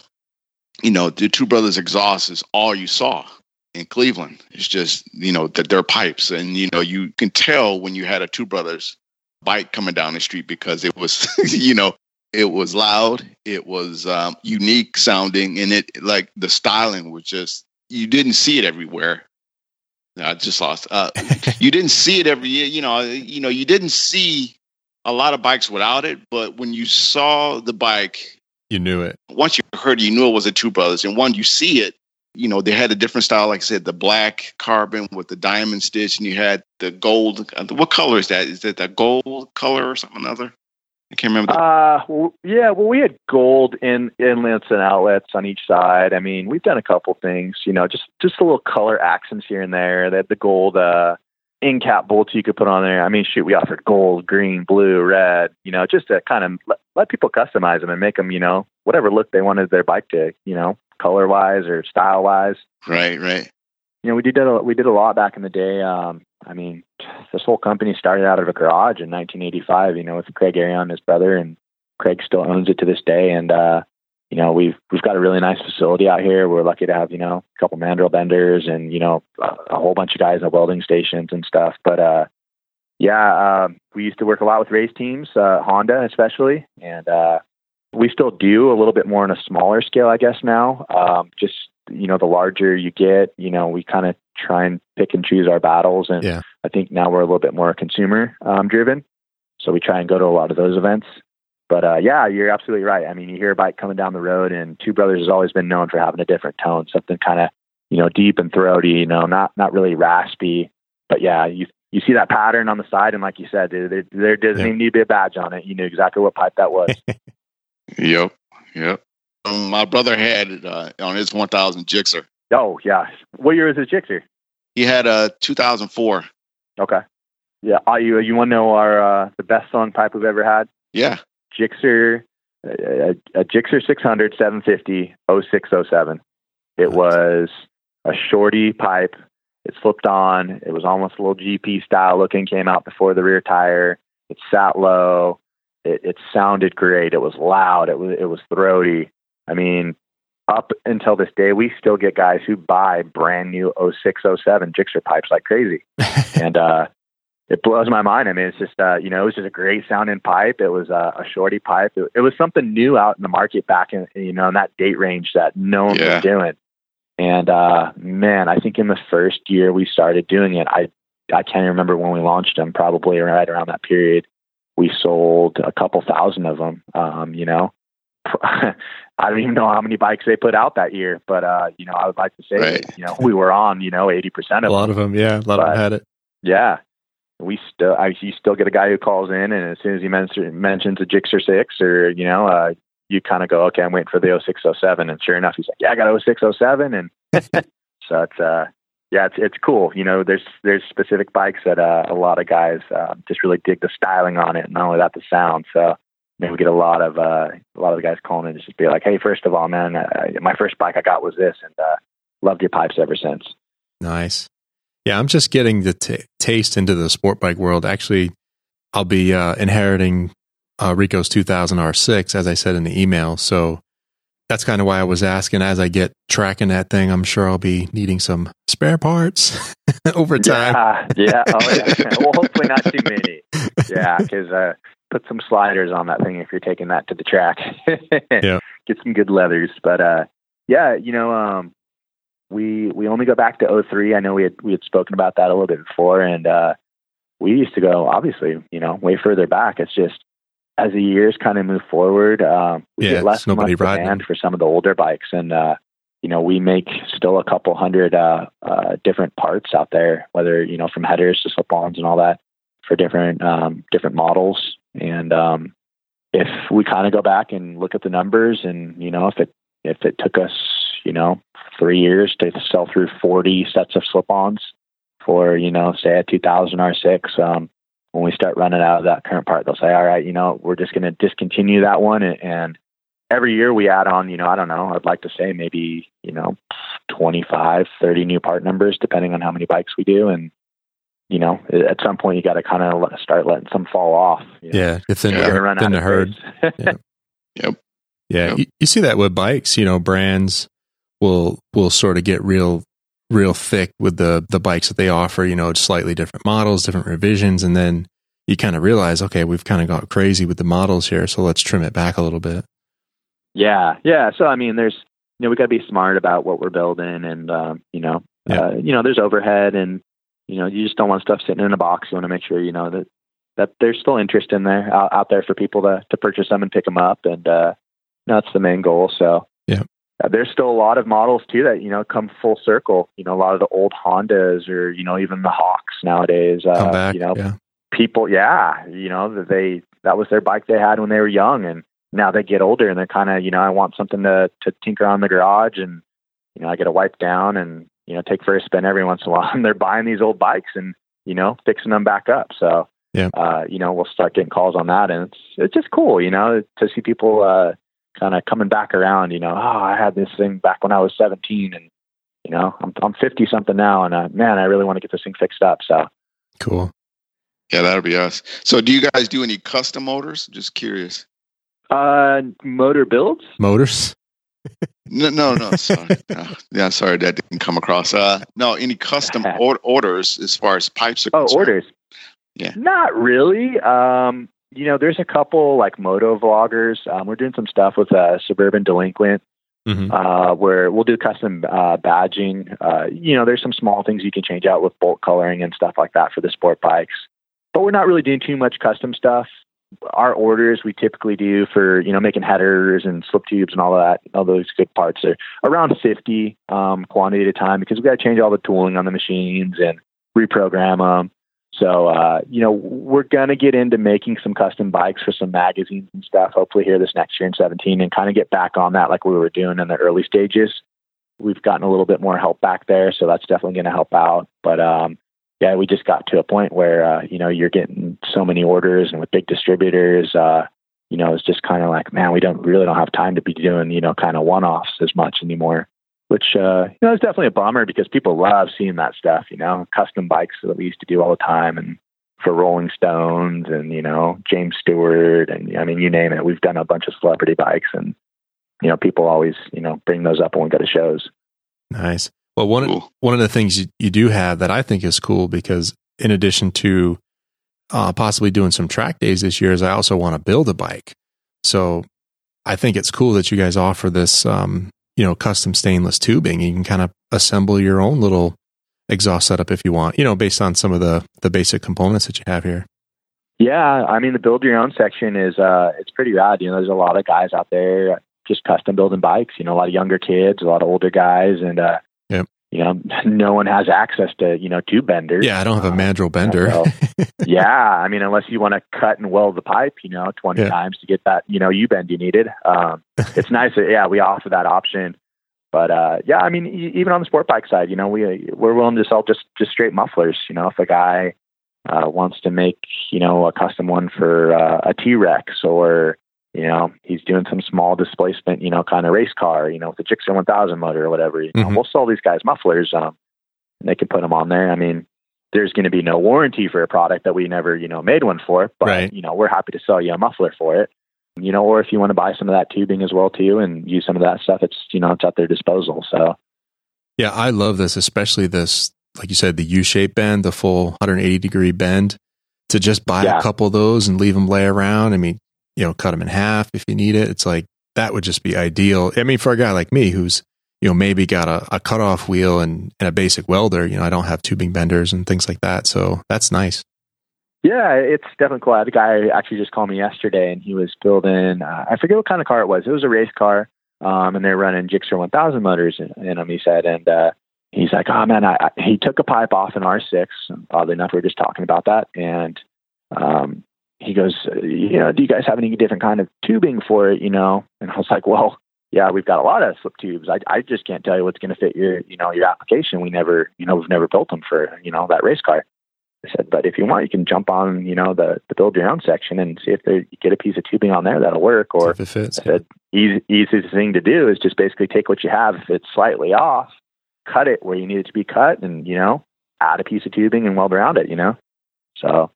you know, the Two Brothers exhaust is all you saw in Cleveland. It's just, you know, that they're pipes. And, you know, you can tell when you had a Two Brothers bike coming down the street because it was, you know, it was loud. It was um, unique sounding. And it, like, the styling was just, you didn't see it everywhere. I just lost. Uh, you didn't see it every year, you know. You know, you didn't see a lot of bikes without it, but when you saw the bike, you knew it. Once you heard it, you knew it was a Two Brothers. And one, you see it. You know, they had a different style. Like I said, the black carbon with the diamond stitch, and you had the gold. What color is that? Is that the gold color or something other? I can't remember. That. Uh, well, yeah. Well, we had gold in inlets and outlets on each side. I mean, we've done a couple things, you know, just, just a little color accents here and there. They had the gold uh, end cap bolts you could put on there. I mean, shoot, we offered gold, green, blue, red, you know, just to kind of let, let people customize them and make them, you know, whatever look they wanted their bike to, you know, color wise or style wise. Right, right. You know, we did a, we did a lot back in the day. Um, I mean, this whole company started out of a garage in nineteen eighty-five, you know, with Craig Arion, his brother, and Craig still owns it to this day. And, uh, you know, we've, we've got a really nice facility out here. We're lucky to have, you know, a couple mandrel benders and, you know, a, a whole bunch of guys at welding stations and stuff. But, uh, yeah, um, we used to work a lot with race teams, uh, Honda especially. And, uh, we still do a little bit more on a smaller scale, I guess now, um, just, you know, the larger you get, you know, we kind of try and pick and choose our battles. And yeah. I think now we're a little bit more consumer um, driven. So we try and go to a lot of those events, but uh, yeah, you're absolutely right. I mean, you hear a bike coming down the road, and Two Brothers has always been known for having a different tone, something kind of, you know, deep and throaty, you know, not, not really raspy, but yeah, you, you see that pattern on the side. And like you said, there, there doesn't yeah. even need to be a badge on it. You knew exactly what pipe that was. Yep. Yep. My brother had uh, on his one thousand Gixxer. Oh, yeah. What year was his Gixxer? He had a uh, two thousand four. Okay. Yeah. Uh, you you want to know our uh, the best selling pipe we've ever had? Yeah. Gixxer, uh, a Gixxer six hundred, seven fifty, oh six oh seven. It was a shorty pipe. It slipped on. It was almost a little G P style looking, came out before the rear tire. It sat low. It, it sounded great. It was loud. It was, it was throaty. I mean, up until this day, we still get guys who buy brand new oh six oh seven Gixxer pipes like crazy. and uh, it blows my mind. I mean, it's just, uh, you know, it was just a great sounding pipe. It was uh, a shorty pipe. It, it was something new out in the market back in, you know, in that date range that no one yeah. was doing. And uh, man, I think in the first year we started doing it, I I can't even remember when we launched them, probably right around that period. We sold a couple thousand of them, um, you know. I don't even know how many bikes they put out that year, but, uh, you know, I would like to say, right. you know, we were on, you know, eighty percent of them. A lot of them, yeah. A lot but, of them had it. Yeah. We still, I you still get a guy who calls in, and as soon as he men- mentions a Gixxer six or, you know, uh, you kind of go, okay, I'm waiting for the oh six oh seven. And sure enough, he's like, yeah, I got oh six oh seven. And so it's, uh, yeah, it's, it's cool. You know, there's, there's specific bikes that, uh, a lot of guys, uh, just really dig the styling on it, and not only that, the sound. So, and we get a lot of uh, a lot of the guys calling and just be like, "Hey, first of all, man, I, my first bike I got was this, and uh, loved your pipes ever since." Nice, yeah. I'm just getting the t- taste into the sport bike world. Actually, I'll be uh, inheriting uh, Rico's two thousand R six, as I said in the email. So that's kind of why I was asking. As I get tracking that thing, I'm sure I'll be needing some spare parts over time. Yeah, yeah. Oh, yeah. Well, hopefully not too many. Yeah, because. Uh, Put some sliders on that thing if you're taking that to the track. Yeah. Get some good leathers. But uh, yeah, you know, um, we we only go back to oh three. I know we had we had spoken about that a little bit before, and uh, we used to go obviously, you know, way further back. It's just as the years kind of move forward, um, we yeah, get less and less demand for some of the older bikes, and uh, you know, we make still a couple hundred uh, uh, different parts out there, whether you know from headers to slip-ons and all that for different um, different models. And, um, if we kind of go back and look at the numbers and, you know, if it, if it took us, you know, three years to sell through forty sets of slip-ons for, you know, say a two thousand R six, um, when we start running out of that current part, they'll say, all right, you know, we're just going to discontinue that one. And, and every year we add on, you know, I don't know, I'd like to say maybe, you know, twenty-five, thirty new part numbers, depending on how many bikes we do. And, you know, at some point you got to kind of start letting some fall off. You know? Yeah. It's in the, her- in the herd. Yeah. Yep. Yeah. Yep. You, you see that with bikes, you know, brands will, will sort of get real, real thick with the, the bikes that they offer, you know, slightly different models, different revisions. And then you kind of realize, okay, we've kind of got crazy with the models here. So let's trim it back a little bit. Yeah. Yeah. So, I mean, there's, you know, we got to be smart about what we're building and, um, you know, yeah. uh, you know, there's overhead and, you know, you just don't want stuff sitting in a box. You want to make sure, you know, that, that there's still interest in there out, out there for people to, to purchase them and pick them up. And, uh, that's the main goal. So yeah, uh, there's still a lot of models too that, you know, come full circle, you know, a lot of the old Hondas or, you know, even the Hawks nowadays, uh, back, you know, yeah. people, yeah, you know, that they, that was their bike they had when they were young, and now they get older and they're kind of, you know, I want something to, to tinker on the garage, and, you know, I get a wipe down and, you know, take for a spin every once in a while, and they're buying these old bikes and, you know, fixing them back up. So, yeah. uh, you know, we'll start getting calls on that, and it's, it's just cool, you know, to see people, uh, kind of coming back around, you know, oh, I had this thing back when I was seventeen, and, you know, I'm, I'm fifty something now, and uh, man, I really want to get this thing fixed up. So cool. Yeah, that'll be us. So do you guys do any custom motors? Just curious. Uh, motor builds? Motors. no, no, no, sorry. No. Yeah, sorry, that didn't come across. Uh, no, any custom or- orders as far as pipes are oh, concerned? Oh, orders. Yeah. Not really. Um, you know, there's a couple like moto vloggers. Um, we're doing some stuff with uh, Suburban Delinquent mm-hmm. uh, where we'll do custom uh, badging. Uh, you know, there's some small things you can change out with bolt coloring and stuff like that for the sport bikes. But we're not really doing too much custom stuff. Our orders we typically do for, you know, making headers and slip tubes and all that, all those good parts are around fifty um, quantity at a time, because we got to change all the tooling on the machines and reprogram them. So, uh, you know, we're going to get into making some custom bikes for some magazines and stuff, hopefully here this next year in seventeen, and kind of get back on that like we were doing in the early stages. We've gotten a little bit more help back there, so that's definitely going to help out. But, um, yeah, we just got to a point where, uh, you know, you're getting so many orders, and with big distributors, uh, you know, it's just kind of like, man, we don't really don't have time to be doing, you know, kind of one-offs as much anymore, which, uh, you know, it's definitely a bummer, because people love seeing that stuff, you know, custom bikes that we used to do all the time, and for Rolling Stones and, you know, James Stewart. And I mean, you name it, we've done a bunch of celebrity bikes, and, you know, people always, you know, bring those up when we go to shows. Nice. Well, one cool. one of the things you, you do have that I think is cool, because in addition to uh, possibly doing some track days this year, is I also want to build a bike. So I think it's cool that you guys offer this, um, you know, custom stainless tubing. You can kind of assemble your own little exhaust setup if you want, you know, based on some of the, the basic components that you have here. Yeah. I mean, the build your own section is, uh, it's pretty rad. You know, there's a lot of guys out there just custom building bikes, you know, a lot of younger kids, a lot of older guys. And, uh, yep. you know, no one has access to, you know, two benders. Yeah. I don't have a mandrel bender. So, yeah. I mean, unless you want to cut and weld the pipe, you know, twenty yeah. times to get that, you know, U bend you needed. Um, it's nice that, yeah, we offer that option. But, uh, yeah, I mean, even on the sport bike side, you know, we, we're willing to sell just, just straight mufflers. You know, if a guy uh, wants to make, you know, a custom one for uh, a T-Rex, or, you know, he's doing some small displacement, you know, kind of race car, you know, with the Gixxer one thousand motor or whatever, you know, mm-hmm. we'll sell these guys mufflers. Um, and they can put them on there. I mean, there's going to be no warranty for a product that we never, you know, made one for, but, right. you know, we're happy to sell you a muffler for it. You know, or if you want to buy some of that tubing as well too, and use some of that stuff, it's, you know, it's at their disposal. So, yeah, I love this, especially this, like you said, the U-shape bend, the full one hundred eighty degree bend. To just buy yeah. a couple of those and leave them lay around. I mean, you know, cut them in half if you need it. It's like, that would just be ideal. I mean, for a guy like me who's, you know, maybe got a, a cutoff wheel and, and a basic welder, you know, I don't have tubing benders and things like that. So that's nice. Yeah, it's definitely cool. I had a guy actually just called me yesterday, and he was building, uh, I forget what kind of car it was. It was a race car, um, and they're running Gixxer one thousand motors in, in them, he said. And uh, he's like, oh, man, I, I, he took a pipe off an R six. Oddly enough, we were just talking about that. And um, he goes, you know, do you guys have any different kind of tubing for it, you know? And I was like, well, yeah, we've got a lot of slip tubes. I, I just can't tell you what's going to fit your, you know, your application. We never, you know, we've never built them for, you know, that race car. I said, but if you want, you can jump on, you know, the, the build your own section and see if they get a piece of tubing on there that'll work. Or if it fits, I said, yeah. easy, easiest thing to do is just basically take what you have. If it's slightly off, cut it where you need it to be cut, and, you know, add a piece of tubing and weld around it, you know? So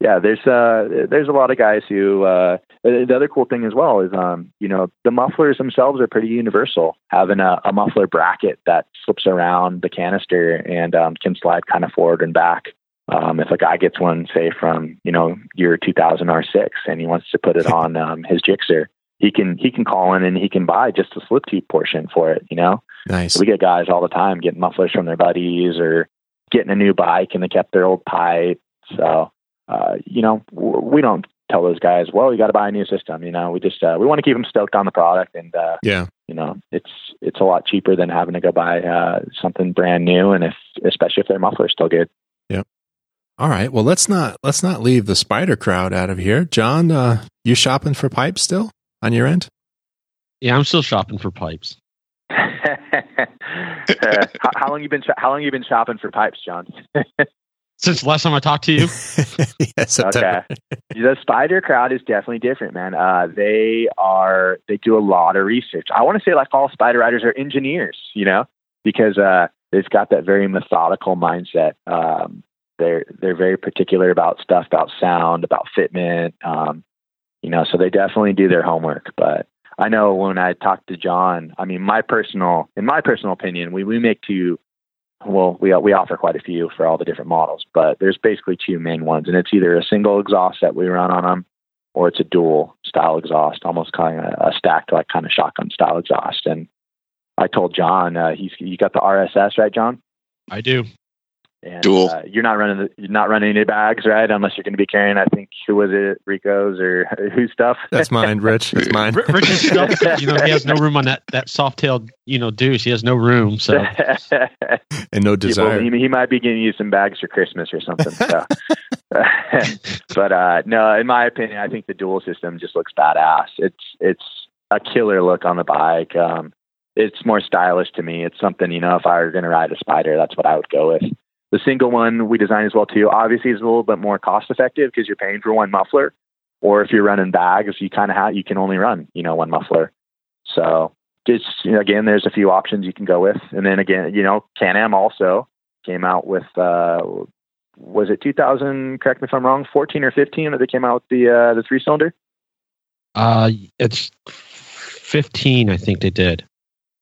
yeah, there's, uh, there's a lot of guys who, uh, the other cool thing as well is, um, you know, the mufflers themselves are pretty universal. Having a, a muffler bracket that slips around the canister and, um, can slide kind of forward and back. Um, if a guy gets one, say from, you know, year two thousand R six, and he wants to put it on, um, his Gixxer, he can, he can call in and he can buy just a slip tube portion for it, you know? Nice. So we get guys all the time getting mufflers from their buddies, or getting a new bike and they kept their old pipe. So, uh, you know, w- we don't tell those guys, well, you got to buy a new system. You know, we just, uh, we want to keep them stoked on the product, and, uh, yeah. you know, it's, it's a lot cheaper than having to go buy, uh, something brand new. And if, especially if their muffler's still good. Yeah. All right. Well, let's not let's not leave the spider crowd out of here. John, uh, you shopping for pipes still on your end? Yeah, I'm still shopping for pipes. uh, how, how long you been How long you been shopping for pipes, John? Since the last time I talked to you. Yes. Okay. The spider crowd is definitely different, man. Uh, they are they do a lot of research. I want to say, like, all spider riders are engineers, you know, because uh, they've got that very methodical mindset. Um, They're, they're very particular about stuff, about sound, about fitment, um, you know, so they definitely do their homework. But I know when I talked to John, I mean, my personal, in my personal opinion, we, we make two, well, we, we offer quite a few for all the different models, but there's basically two main ones, and it's either a single exhaust that we run on them, or it's a dual style exhaust, almost kind of a stacked, like kind of shotgun style exhaust. And I told John, uh, he's, you got the R S S, right, John? I do. And, dual. Uh, you're not running, the, you're not running any bags, right? Unless you're going to be carrying, I think, who was it, Rico's or whose stuff? That's mine, Rich. That's mine. Rich's stuff. You know, he has no room on that, that soft-tailed, you know, douche. He has no room, so and no desire. Yeah, well, he, he might be getting you some bags for Christmas or something. So, but uh, no, in my opinion, I think the dual system just looks badass. It's it's a killer look on the bike. Um, it's more stylish to me. It's something, you know, if I were going to ride a spider, that's what I would go with. The single one we design as well too, obviously, is a little bit more cost effective because you're paying for one muffler, or if you're running bags, you kind of have, you can only run, you know, one muffler. So just, you know, again, there's a few options you can go with. And then again, you know, Can-Am also came out with, uh, was it two thousand, correct me if I'm wrong, fourteen or fifteen that they came out with the, uh, the three cylinder? Uh, it's fifteen. I think they did.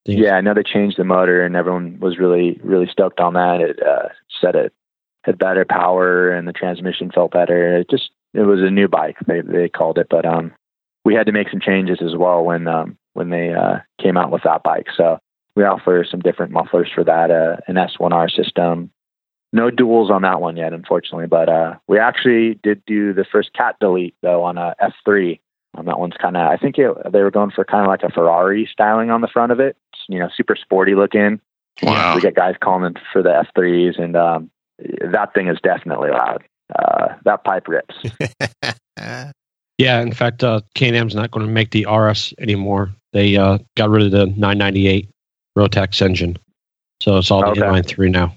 Things. Yeah, I know they changed the motor, and everyone was really, really stoked on that. It uh, said it had better power, and the transmission felt better. It just, it was a new bike, they they called it. But um, we had to make some changes as well when um when they uh, came out with that bike. So we offer some different mufflers for that, uh, an S one R system, No duels on that one yet, unfortunately, but uh, we actually did do the first cat delete, though, on a F three. Um, that one's kind of, I think it, they were going for kind of like a Ferrari styling on the front of it, you know, super sporty looking. Wow. We get guys calling for the F threes, and um, that thing is definitely loud. Uh, that pipe rips. Yeah, in fact, uh, K and M's not going to make the R S anymore. They uh, got rid of the nine ninety-eight Rotax engine, so it's all the okay. inline three now.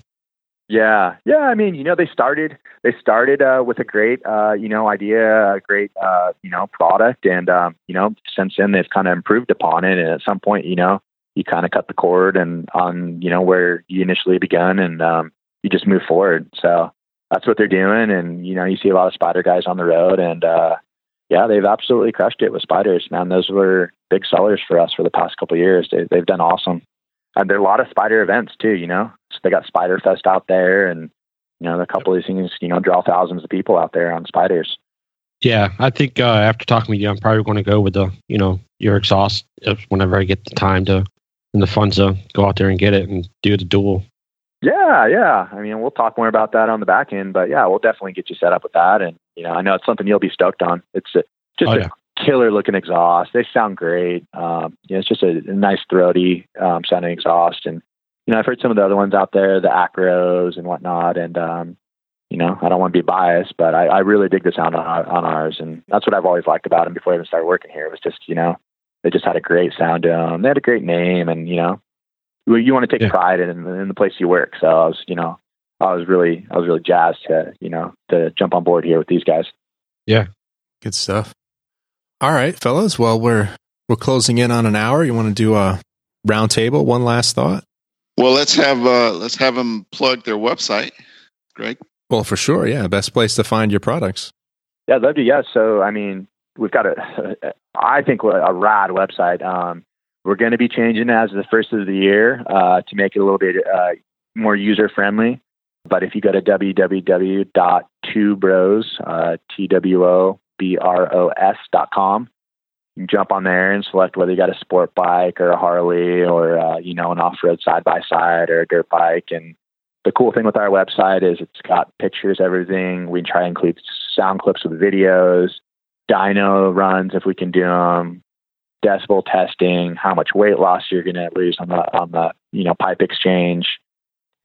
Yeah, yeah. I mean, you know, they started they started uh, with a great, uh, you know, idea, a great, uh, you know, product, and um, you know, since then they've kind of improved upon it. And at some point, you know, you kind of cut the cord and on, you know, where you initially begun, and um, you just move forward. So that's what they're doing, and you know, you see a lot of Spider guys on the road, and uh, yeah, they've absolutely crushed it with Spiders, man. Those were big sellers for us for the past couple of years. They, they've done awesome. And there are a lot of Spider events too, you know. So they got Spider Fest out there, and you know, a couple of these things, you know, draw thousands of people out there on Spiders. Yeah, I think uh, after talking with you, I'm probably going to go with the, you know, your exhaust whenever I get the time to and the funds to go out there and get it and do the duel. Yeah, yeah. I mean, we'll talk more about that on the back end, but yeah, we'll definitely get you set up with that. And you know, I know it's something you'll be stoked on. It's a, just oh, yeah. a killer looking exhaust. They sound great. Um, you know, it's just a, a nice throaty um, sounding exhaust. And you know, I've heard some of the other ones out there, the Acros and whatnot. And, um, you know, I don't want to be biased, but I, I really dig the sound on, our, on ours. And that's what I've always liked about them before I even started working here. It was just, you know, they just had a great sound to them. They had a great name. And, you know, you want to take yeah. pride in, in the place you work. So I was, you know, I was really, I was really jazzed to, you know, to jump on board here with these guys. Yeah. Good stuff. All right, fellas. Well, we're, we're closing in on an hour. You want to do a round table? One last thought? Well, let's have uh, let's have them plug their website, Greg. Well, for sure, yeah. Best place to find your products. Yeah, I'd love to, yeah. So, I mean, we've got a, I think, a rad website. Um, we're going to be changing as the first of the year uh, to make it a little bit uh, more user-friendly. But if you go to w w w dot two bros, uh, T W O B R O S dot com, you can jump on there and select whether you got a sport bike or a Harley or, uh, you know, an off-road side-by-side or a dirt bike. And the cool thing with our website is it's got pictures, everything. We try and include sound clips with videos, dyno runs if we can do them, decibel testing, how much weight loss you're going to lose on the, on the, you know, pipe exchange.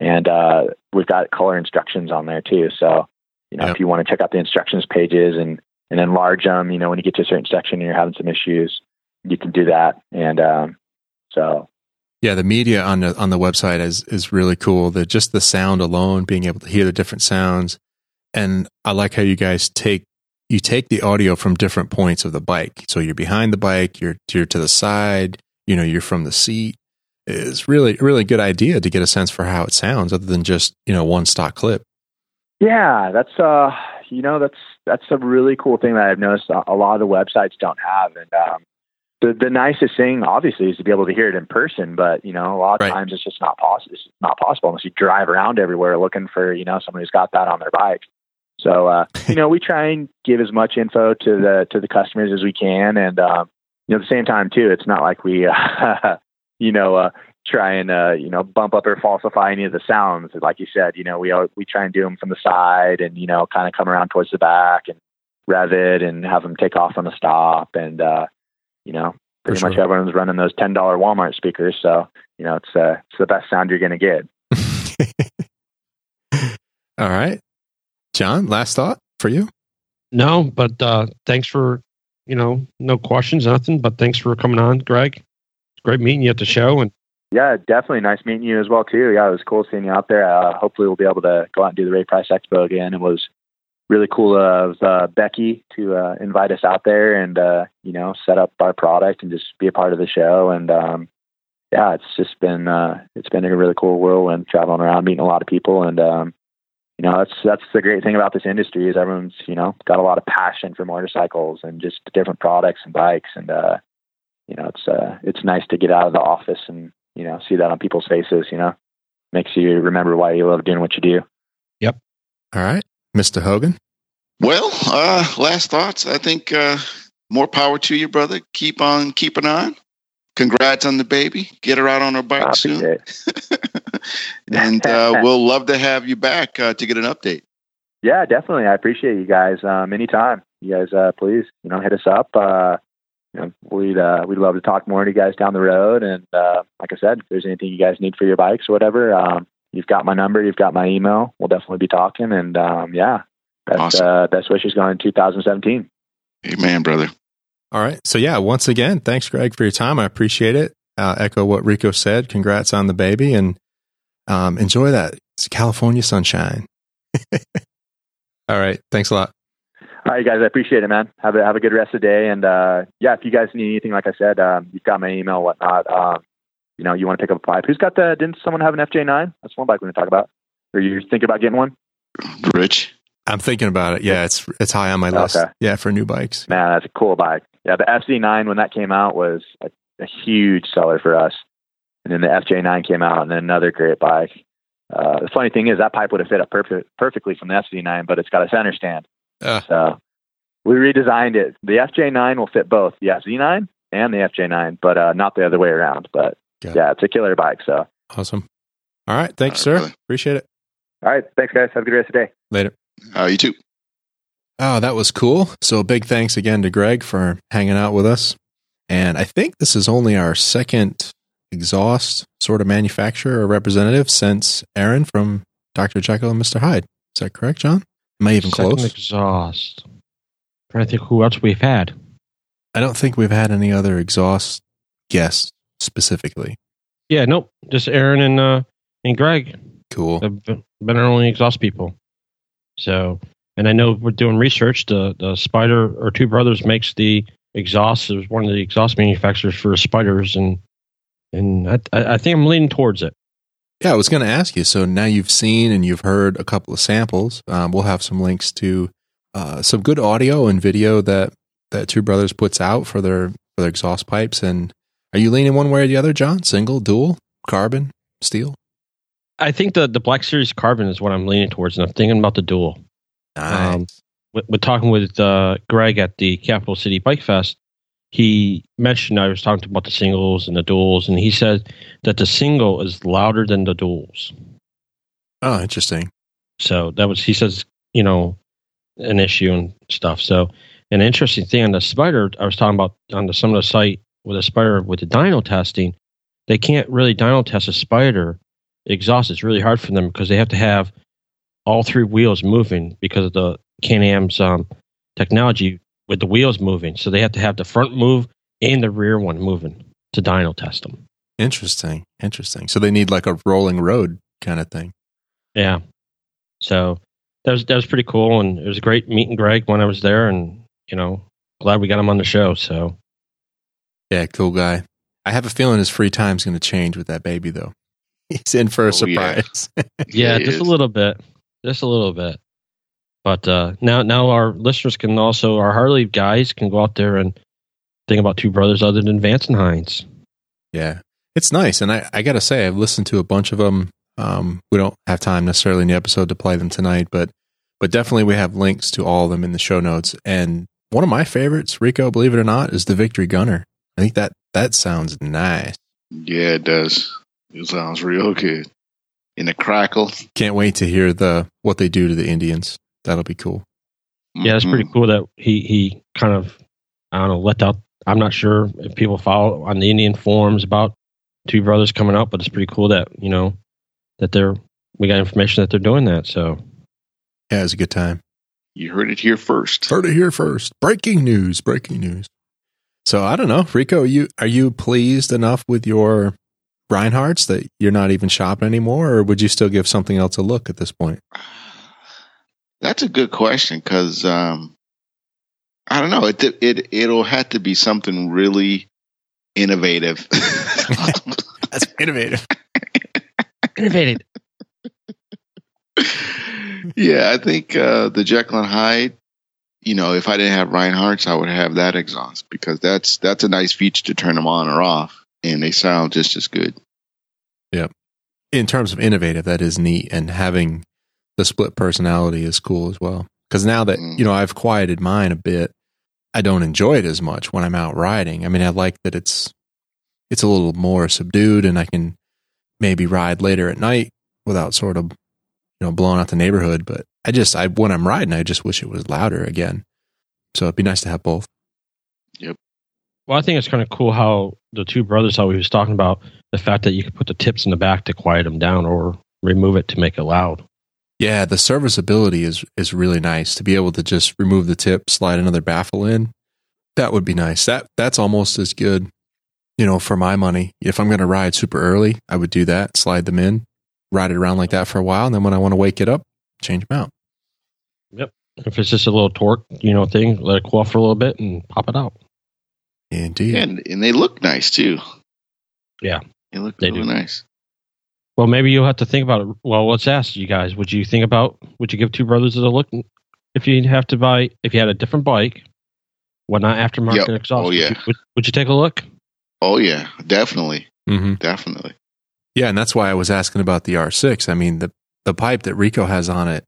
And uh, we've got color instructions on there too. So, you know, yep. if you want to check out the instructions pages and and enlarge them, you know, when you get to a certain section and you're having some issues, you can do that. And um, so, yeah, the media on the on the website is is really cool. The just the sound alone, being able to hear the different sounds, and I like how you guys take you take the audio from different points of the bike. So you're behind the bike, you're you're to the side, you know, you're from the seat. It's really really good idea to get a sense for how it sounds, other than just you know one stock clip. Yeah, that's uh. You know, that's that's a really cool thing that I've noticed a lot of the websites don't have. And um, the the nicest thing, obviously, is to be able to hear it in person. But, you know, a lot of right. times it's just not possible. It's not possible unless you drive around everywhere looking for, you know, somebody who's got that on their bike. So, uh, you know, we try and give as much info to the to the customers as we can. And, um, you know, at the same time, too, it's not like we, uh, you know, uh, try and, uh, you know, bump up or falsify any of the sounds. Like you said, you know, we all, we try and do them from the side and, you know, kind of come around towards the back and rev it and have them take off on the stop. And, uh, you know, pretty For much sure. everyone's running those ten dollar Walmart speakers. So, you know, it's, uh, it's the best sound you're going to get. All right. John, last thought for you? No, but uh, thanks for, you know, no questions, nothing, but thanks for coming on, Greg. It's great meeting you at the show. And yeah, definitely. Nice meeting you as well, too. Yeah, it was cool seeing you out there. Uh, hopefully, we'll be able to go out and do the Ray Price Expo again. It was really cool of uh, Becky to uh, invite us out there and, uh, you know, set up our product and just be a part of the show. And, um, yeah, it's just been uh, it's been a really cool whirlwind traveling around, meeting a lot of people. And, um, you know, that's that's the great thing about this industry is everyone's, you know, got a lot of passion for motorcycles and just different products and bikes. And, uh, you know, it's uh, it's nice to get out of the office and, you know, see that on people's faces, you know, makes you remember why you love doing what you do. Yep. All right. Mister Hogan. Well, uh, last thoughts. I think, uh, more power to you, brother. Keep on keeping on. congrats on the baby. Get her out on her bike I'll soon. And uh, we'll love to have you back uh, to get an update. Yeah, definitely. I appreciate you guys. Um, anytime you guys, uh, please, you know, hit us up. Uh, you know, we'd, uh, we'd love to talk more to you guys down the road. And, uh, like I said, if there's anything you guys need for your bikes or whatever, um, you've got my number, you've got my email. We'll definitely be talking. And, um, yeah, best, awesome. uh, best wishes going in two thousand seventeen. Amen, brother. All right. So yeah, once again, thanks Greg for your time. I appreciate it. Uh, echo what Rico said. Congrats on the baby and, um, enjoy that. It's California sunshine. All right. Thanks a lot. All right, guys. I appreciate it, man. Have a, have a good rest of the day. And, uh, yeah, if you guys need anything, like I said, um, you've got my email, whatnot. Um, uh, you know, you want to pick up a pipe. Who's got the, didn't someone have an F J nine? That's one bike we're going to talk about. Or you're thinking about getting one? Rich. I'm thinking about it. Yeah. It's, it's high on my list. Okay. Yeah. For new bikes. Man, that's a cool bike. Yeah. The F Z nine, when that came out, was a, a huge seller for us. And then the F J nine came out, and then another great bike. Uh, the funny thing is that pipe would have fit up perfect, perfectly from the F Z nine, but it's got a center stand. Uh, so we redesigned it. The F J nine will fit both the F Z nine and the F J nine, but uh, not the other way around. But yeah, it's a killer bike. So awesome. All right. Thanks, sir. Really. Appreciate it. All right. Thanks, guys. Have a good rest of the day. Later. Uh, you too. Oh, that was cool. So big thanks again to Greg for hanging out with us. And I think this is only our second exhaust sort of manufacturer or representative since Aaron from Doctor Jekyll and Mister Hyde. Is that correct, John? Am I even Second close? Exhaust. I think who else we've had. I don't think we've had any other exhaust guests specifically. Yeah, nope. Just Aaron and uh, and Greg. Cool. They've been our only exhaust people. So, and I know we're doing research. The the Spider or Two Brothers makes the exhaust. It was one of the exhaust manufacturers for Spiders and. And I, I think I'm leaning towards it. Yeah, I was going to ask you. So now you've seen and you've heard a couple of samples. Um, we'll have some links to uh, some good audio and video that, that Two Brothers puts out for their for their exhaust pipes. And are you leaning one way or the other, John? Single, dual, carbon, steel? I think the, the Black Series carbon is what I'm leaning towards, and I'm thinking about the dual. Nice. Um, we're, we're talking with uh, Greg at the Capital City Bike Fest. He mentioned I was talking about the singles and the duals, and he said that the single is louder than the duals. Oh, interesting. So that was, he says, you know, an issue and stuff. So an interesting thing on the Spider, I was talking about on the some of the site with a Spider with the dyno testing, they can't really dyno test a Spider exhaust. It's really hard for them because they have to have all three wheels moving because of the Can-Am's um, technology. With the wheels moving, so they have to have the front move and the rear one moving to dyno test them. Interesting, interesting. So they need like a rolling road kind of thing. Yeah. So that was that was pretty cool, and it was great meeting Greg when I was there, and you know, glad we got him on the show. So yeah, cool guy. I have a feeling his free time's going to change with that baby, though. He's in for a oh, surprise. Yeah, yeah just is. a little bit, just a little bit. But uh, now, now our listeners can also, our Harley guys can go out there and think about Two Brothers other than Vance and Hines. Yeah, it's nice. And I, I got to say, I've listened to a bunch of them. Um, we don't have time necessarily in the episode to play them tonight, but but definitely we have links to all of them in the show notes. And one of my favorites, Rico, believe it or not, is the Victory Gunner. I think that, that sounds nice. Yeah, it does. It sounds real good. In the crackle. Can't wait to hear the what they do to the Indians. That'll be cool. Yeah, it's pretty cool that he, he kind of, I don't know, let out. I'm not sure if people follow on the Indian forums about Two Brothers coming up, but it's pretty cool that, you know, that they're, we got information that they're doing that. So, yeah, it was a good time. You heard it here first. Heard it here first. Breaking news, breaking news. So, I don't know. Rico, are you, are you pleased enough with your Reinhardts that you're not even shopping anymore, or would you still give something else a look at this point? That's a good question because um, I don't know. It it it'll have to be something really innovative. That's innovative. Innovative. Yeah, I think uh, the Jekyll and Hyde. You know, if I didn't have Reinhardt's, I would have that exhaust because that's that's a nice feature to turn them on or off, and they sound just as good. Yeah, in terms of innovative, that is neat, and having. The split personality is cool as well. Because now that, you know, I've quieted mine a bit, I don't enjoy it as much when I'm out riding. I mean, I like that it's it's a little more subdued, and I can maybe ride later at night without sort of, you know, blowing out the neighborhood. But I just, I when I'm riding, I just wish it was louder again. So it'd be nice to have both. Yep. Well, I think it's kind of cool how the two brothers, how he was talking about the fact that you could put the tips in the back to quiet them down or remove it to make it loud. Yeah, the serviceability is is really nice to be able to just remove the tip, slide another baffle in. That would be nice. That that's almost as good, you know, for my money. If I'm going to ride super early, I would do that, slide them in, ride it around like that for a while, and then when I want to wake it up, change them out. Yep. If it's just a little torque, you know, thing, let it cool off for a little bit and pop it out. Indeed. And and they look nice too. Yeah. They look they really do. nice. Well, maybe you'll have to think about it. Well, let's ask you guys. Would you think about, would you give Two Brothers a look? If you have to buy, if you had a different bike, what not aftermarket yep. exhaust? Oh, yeah. Would you, would, would you take a look? Oh, yeah. Definitely. Mm-hmm. Definitely. Yeah, and that's why I was asking about the R six. I mean, the, the pipe that Rico has on it,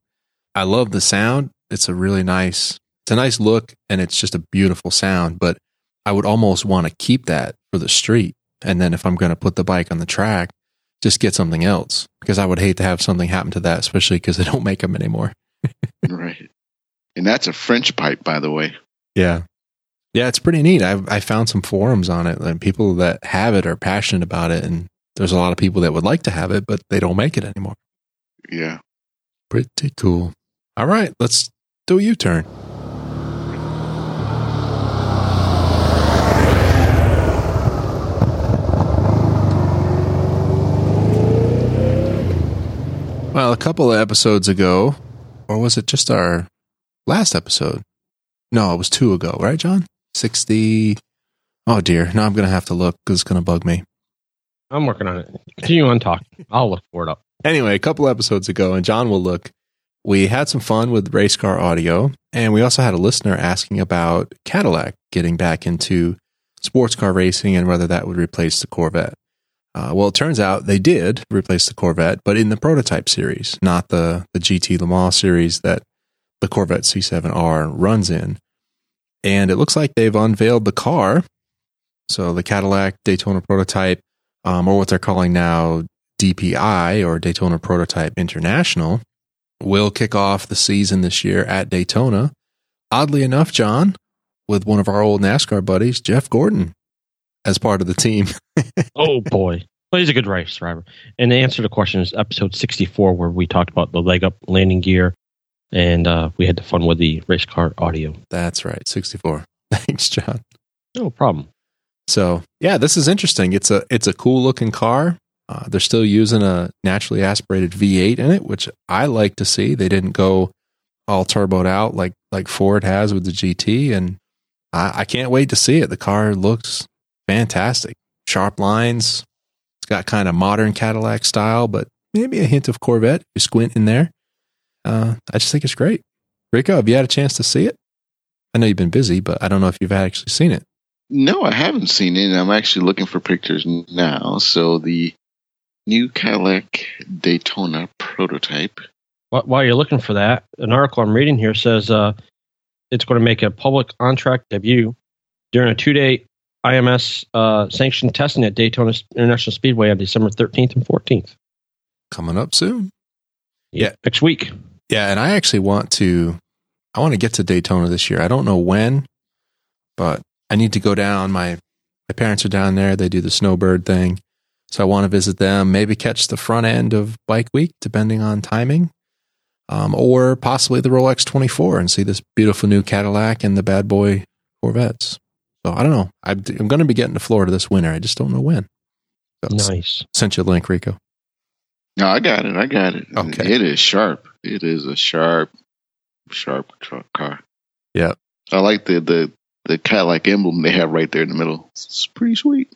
I love the sound. It's a really nice, it's a nice look, and it's just a beautiful sound. But I would almost want to keep that for the street. And then if I'm going to put the bike on the track, just get something else, because I would hate to have something happen to that, especially because they don't make them anymore. Right. And that's a French pipe, by the way. Yeah. Yeah. It's pretty neat. I've, I found some forums on it, and people that have it are passionate about it. And there's a lot of people that would like to have it, but they don't make it anymore. Yeah. Pretty cool. All right. Let's do a U-turn. Well, a couple of episodes ago, or was it just our last episode? No, it was two ago, right, John? sixty. Oh, dear. Now I'm going to have to look, because it's going to bug me. I'm working on it. Continue on talking. I'll look for it up. Anyway, a couple episodes ago, and John will look, we had some fun with race car audio, and we also had a listener asking about Cadillac getting back into sports car racing and whether that would replace the Corvette. Uh, well, it turns out they did replace the Corvette, but in the prototype series, not the, the G T Le Mans series that the Corvette C seven R runs in. And it looks like they've unveiled the car. So the Cadillac Daytona Prototype, um, or what they're calling now D P I, or Daytona Prototype International, will kick off the season this year at Daytona. Oddly enough, John, with one of our old NASCAR buddies, Jeff Gordon, as part of the team. Oh, boy. Well, he's a good race driver. And the answer to the question is episode sixty-four, where we talked about the leg up landing gear, and uh, we had the fun with the race car audio. That's right. sixty-four. Thanks, John. No problem. So, yeah, this is interesting. It's a it's a cool-looking car. Uh, they're still using a naturally aspirated V eight in it, which I like to see. They didn't go all turboed out like, like Ford has with the G T, and I, I can't wait to see it. The car looks fantastic. Sharp lines. It's got kind of modern Cadillac style, but maybe a hint of Corvette. You squint in there. Uh, I just think it's great. Rico, have you had a chance to see it? I know you've been busy, but I don't know if you've actually seen it. No, I haven't seen it. I'm actually looking for pictures now. So the new Cadillac Daytona Prototype. While you're looking for that, an article I'm reading here says uh, it's going to make a public on-track debut during a two-day I M S uh, sanctioned testing at Daytona International Speedway on December thirteenth and fourteenth. Coming up soon. Yeah, yeah. Next week. Yeah, and I actually want to, I want to get to Daytona this year. I don't know when, but I need to go down. My my parents are down there. They do the snowbird thing. So I want to visit them, maybe catch the front end of Bike Week, depending on timing, um, or possibly the Rolex twenty-four and see this beautiful new Cadillac and the bad boy Corvettes. So I don't know. I'm, I'm going to be getting to Florida this winter. I just don't know when. So nice. Sent you a link, Rico. No, I got it. I got it. Okay. It is sharp. It is a sharp, sharp truck car. Yeah. I like the, the, the Cadillac emblem they have right there in the middle. It's pretty sweet.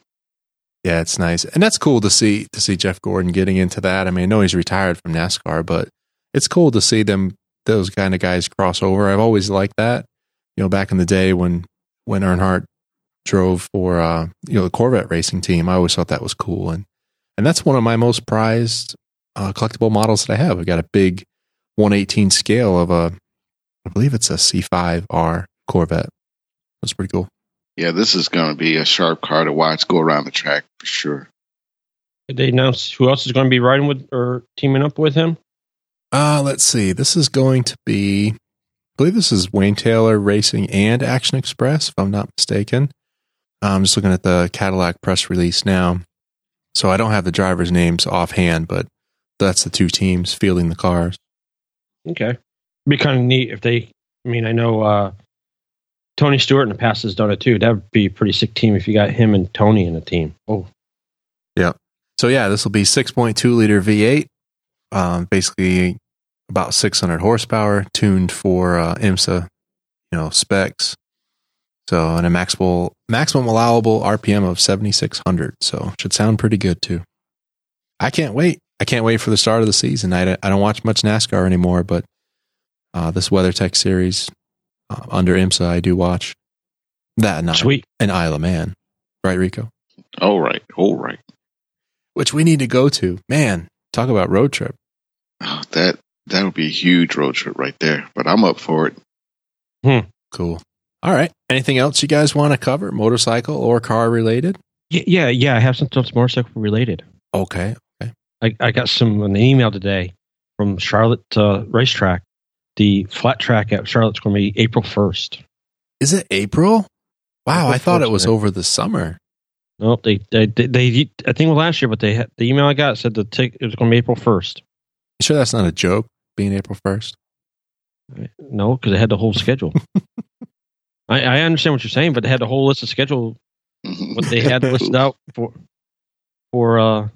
Yeah, it's nice. And that's cool to see, to see Jeff Gordon getting into that. I mean, I know he's retired from NASCAR, but it's cool to see them, those kind of guys cross over. I've always liked that. You know, back in the day when, when Earnhardt drove for uh, you know, the Corvette racing team, I always thought that was cool, and and that's one of my most prized uh, collectible models that I have. I've got a big one eighteen scale of a, I believe it's a C five R Corvette. That's pretty cool. Yeah, this is going to be a sharp car to watch go around the track for sure. Did they announce who else is going to be riding with or teaming up with him? Uh, let's see. This is going to be, I believe this is Wayne Taylor Racing and Action Express, if I'm not mistaken. I'm just looking at the Cadillac press release now. So I don't have the drivers' names offhand, but that's the two teams fielding the cars. Okay. It'd be kind of neat if they, I mean, I know uh, Tony Stewart in the past has done it too. That would be a pretty sick team if you got him and Tony in a team. Oh. Yeah. So yeah, this will be six point two liter V eight, um, basically about six hundred horsepower, tuned for uh, IMSA, you know, specs. So, and a maximum maximum allowable R P M of seventy-six hundred. So, should sound pretty good too. I can't wait. I can't wait for the start of the season. I, I don't watch much NASCAR anymore, but uh, this WeatherTech series uh, under IMSA, I do watch that. And sweet. And Isle of Man, right, Rico? All right, all right. Which we need to go to. Man, talk about road trip. Oh, that that would be a huge road trip right there. But I'm up for it. Hmm. Cool. All right. Anything else you guys want to cover, motorcycle or car related? Yeah, yeah. yeah I have something that's motorcycle related. Okay. Okay. I, I got some an email today from Charlotte uh, Racetrack. The flat track at Charlotte's going to be April first. Is it April? Wow, April I thought first, it was right? over the summer. Nope, they they, they they I think it was last year, but they had, the email I got said the tick, it was going to be April first. You sure that's not a joke, being April first? No, because they had the whole schedule. I, I understand what you're saying, but they had the whole list of schedule, what they had listed out for for uh,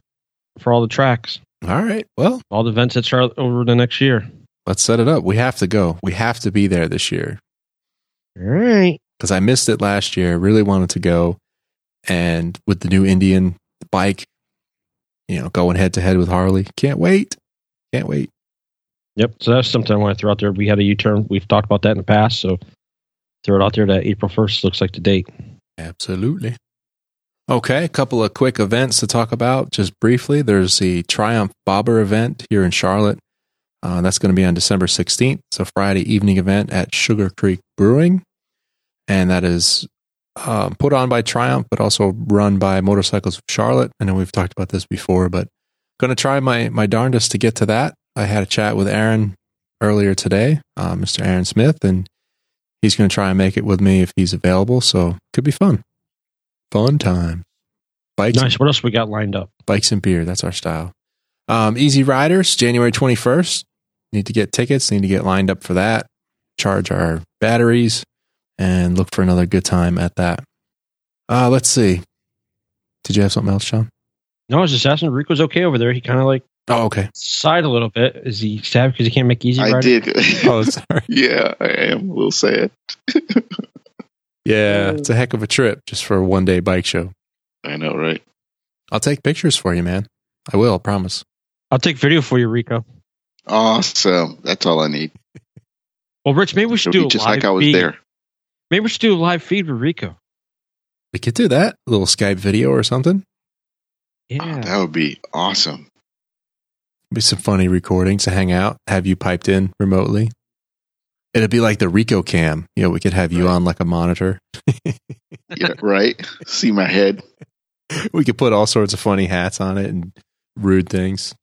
for all the tracks. All right, well, all the events at Charlotte over the next year. Let's set it up. We have to go. We have to be there this year. All right, because I missed it last year. Really wanted to go. And with the new Indian bike, you know, going head to head with Harley. Can't wait. Can't wait. Yep. So that's something I want to throw out there. We had a U-turn. We've talked about that in the past. So throw it out there that April first looks like the date. Absolutely. Okay. A couple of quick events to talk about just briefly. There's the Triumph Bobber event here in Charlotte. Uh, that's going to be on December sixteenth. It's a Friday evening event at Sugar Creek Brewing. And that is Um, put on by Triumph, but also run by Motorcycles of Charlotte. I know we've talked about this before, but going to try my, my darndest to get to that. I had a chat with Aaron earlier today, uh, Mister Aaron Smith, and he's going to try and make it with me if he's available. So could be fun. Fun time. Bikes. Nice. What else we got lined up? Bikes and beer. That's our style. Um, Easy Riders, January twenty-first. Need to get tickets. Need to get lined up for that. Charge our batteries. And look for another good time at that. Uh, let's see. Did you have something else, Sean? No, I was just asking. Rico's okay over there. He kind of like oh, okay. sighed a little bit. Is he sad because he can't make Easy Rider? I did. Oh, sorry. Yeah, I am a little sad. Yeah, it's a heck of a trip just for a one-day bike show. I know, right? I'll take pictures for you, man. I will, I promise. I'll take video for you, Rico. Awesome. That's all I need. Well, Rich, maybe we should It'll do a just live like I was feed. there. Maybe we should do a live feed with Rico. We could do that. A little Skype video or something. Yeah. Oh, that would be awesome. It'd be some funny recordings to hang out, have you piped in remotely. It'd be like the Rico cam. You know, we could have you right on like a monitor. Yeah, right. See my head. We could put all sorts of funny hats on it and rude things.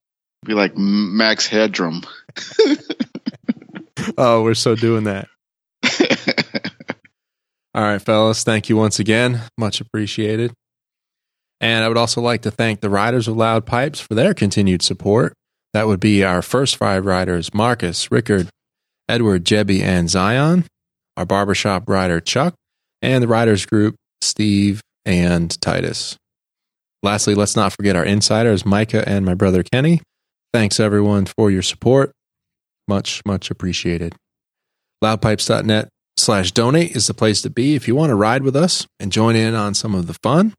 Be like Max Headroom. Oh, we're so doing that. All right, fellas, thank you once again. Much appreciated. And I would also like to thank the Riders of Loud Pipes for their continued support. That would be our first five riders, Marcus, Rickard, Edward, Jebby, and Zion, our barbershop rider, Chuck, and the riders group, Steve and Titus. Lastly, let's not forget our insiders, Micah and my brother, Kenny. Thanks, everyone, for your support. Much, much appreciated. loud pipes dot net. Slash donate is the place to be if you want to ride with us and join in on some of the fun.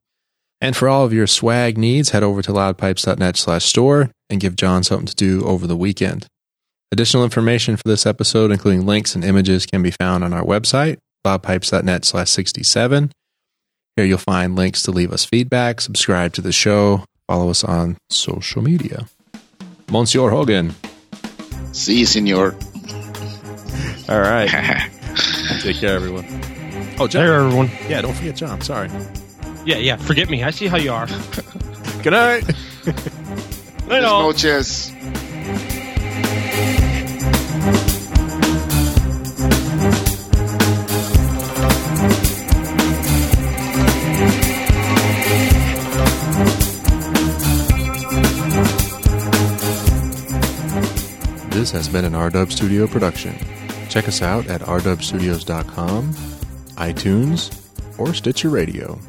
And for all of your swag needs, head over to loudpipes.net slash store and give John something to do over the weekend. Additional information for this episode, including links and images, can be found on our website, loudpipes.net slash 67. Here you'll find links to leave us feedback, subscribe to the show, follow us on social media. Monsieur Hogan. See you, senor. All right. Take care, everyone. Oh, John. There, everyone. Yeah, don't forget John. Sorry. Yeah, yeah. Forget me. I see how you are. Good night. Good noches. This has been an R-Dub Studio production. Check us out at r dub studios dot com, iTunes, or Stitcher Radio.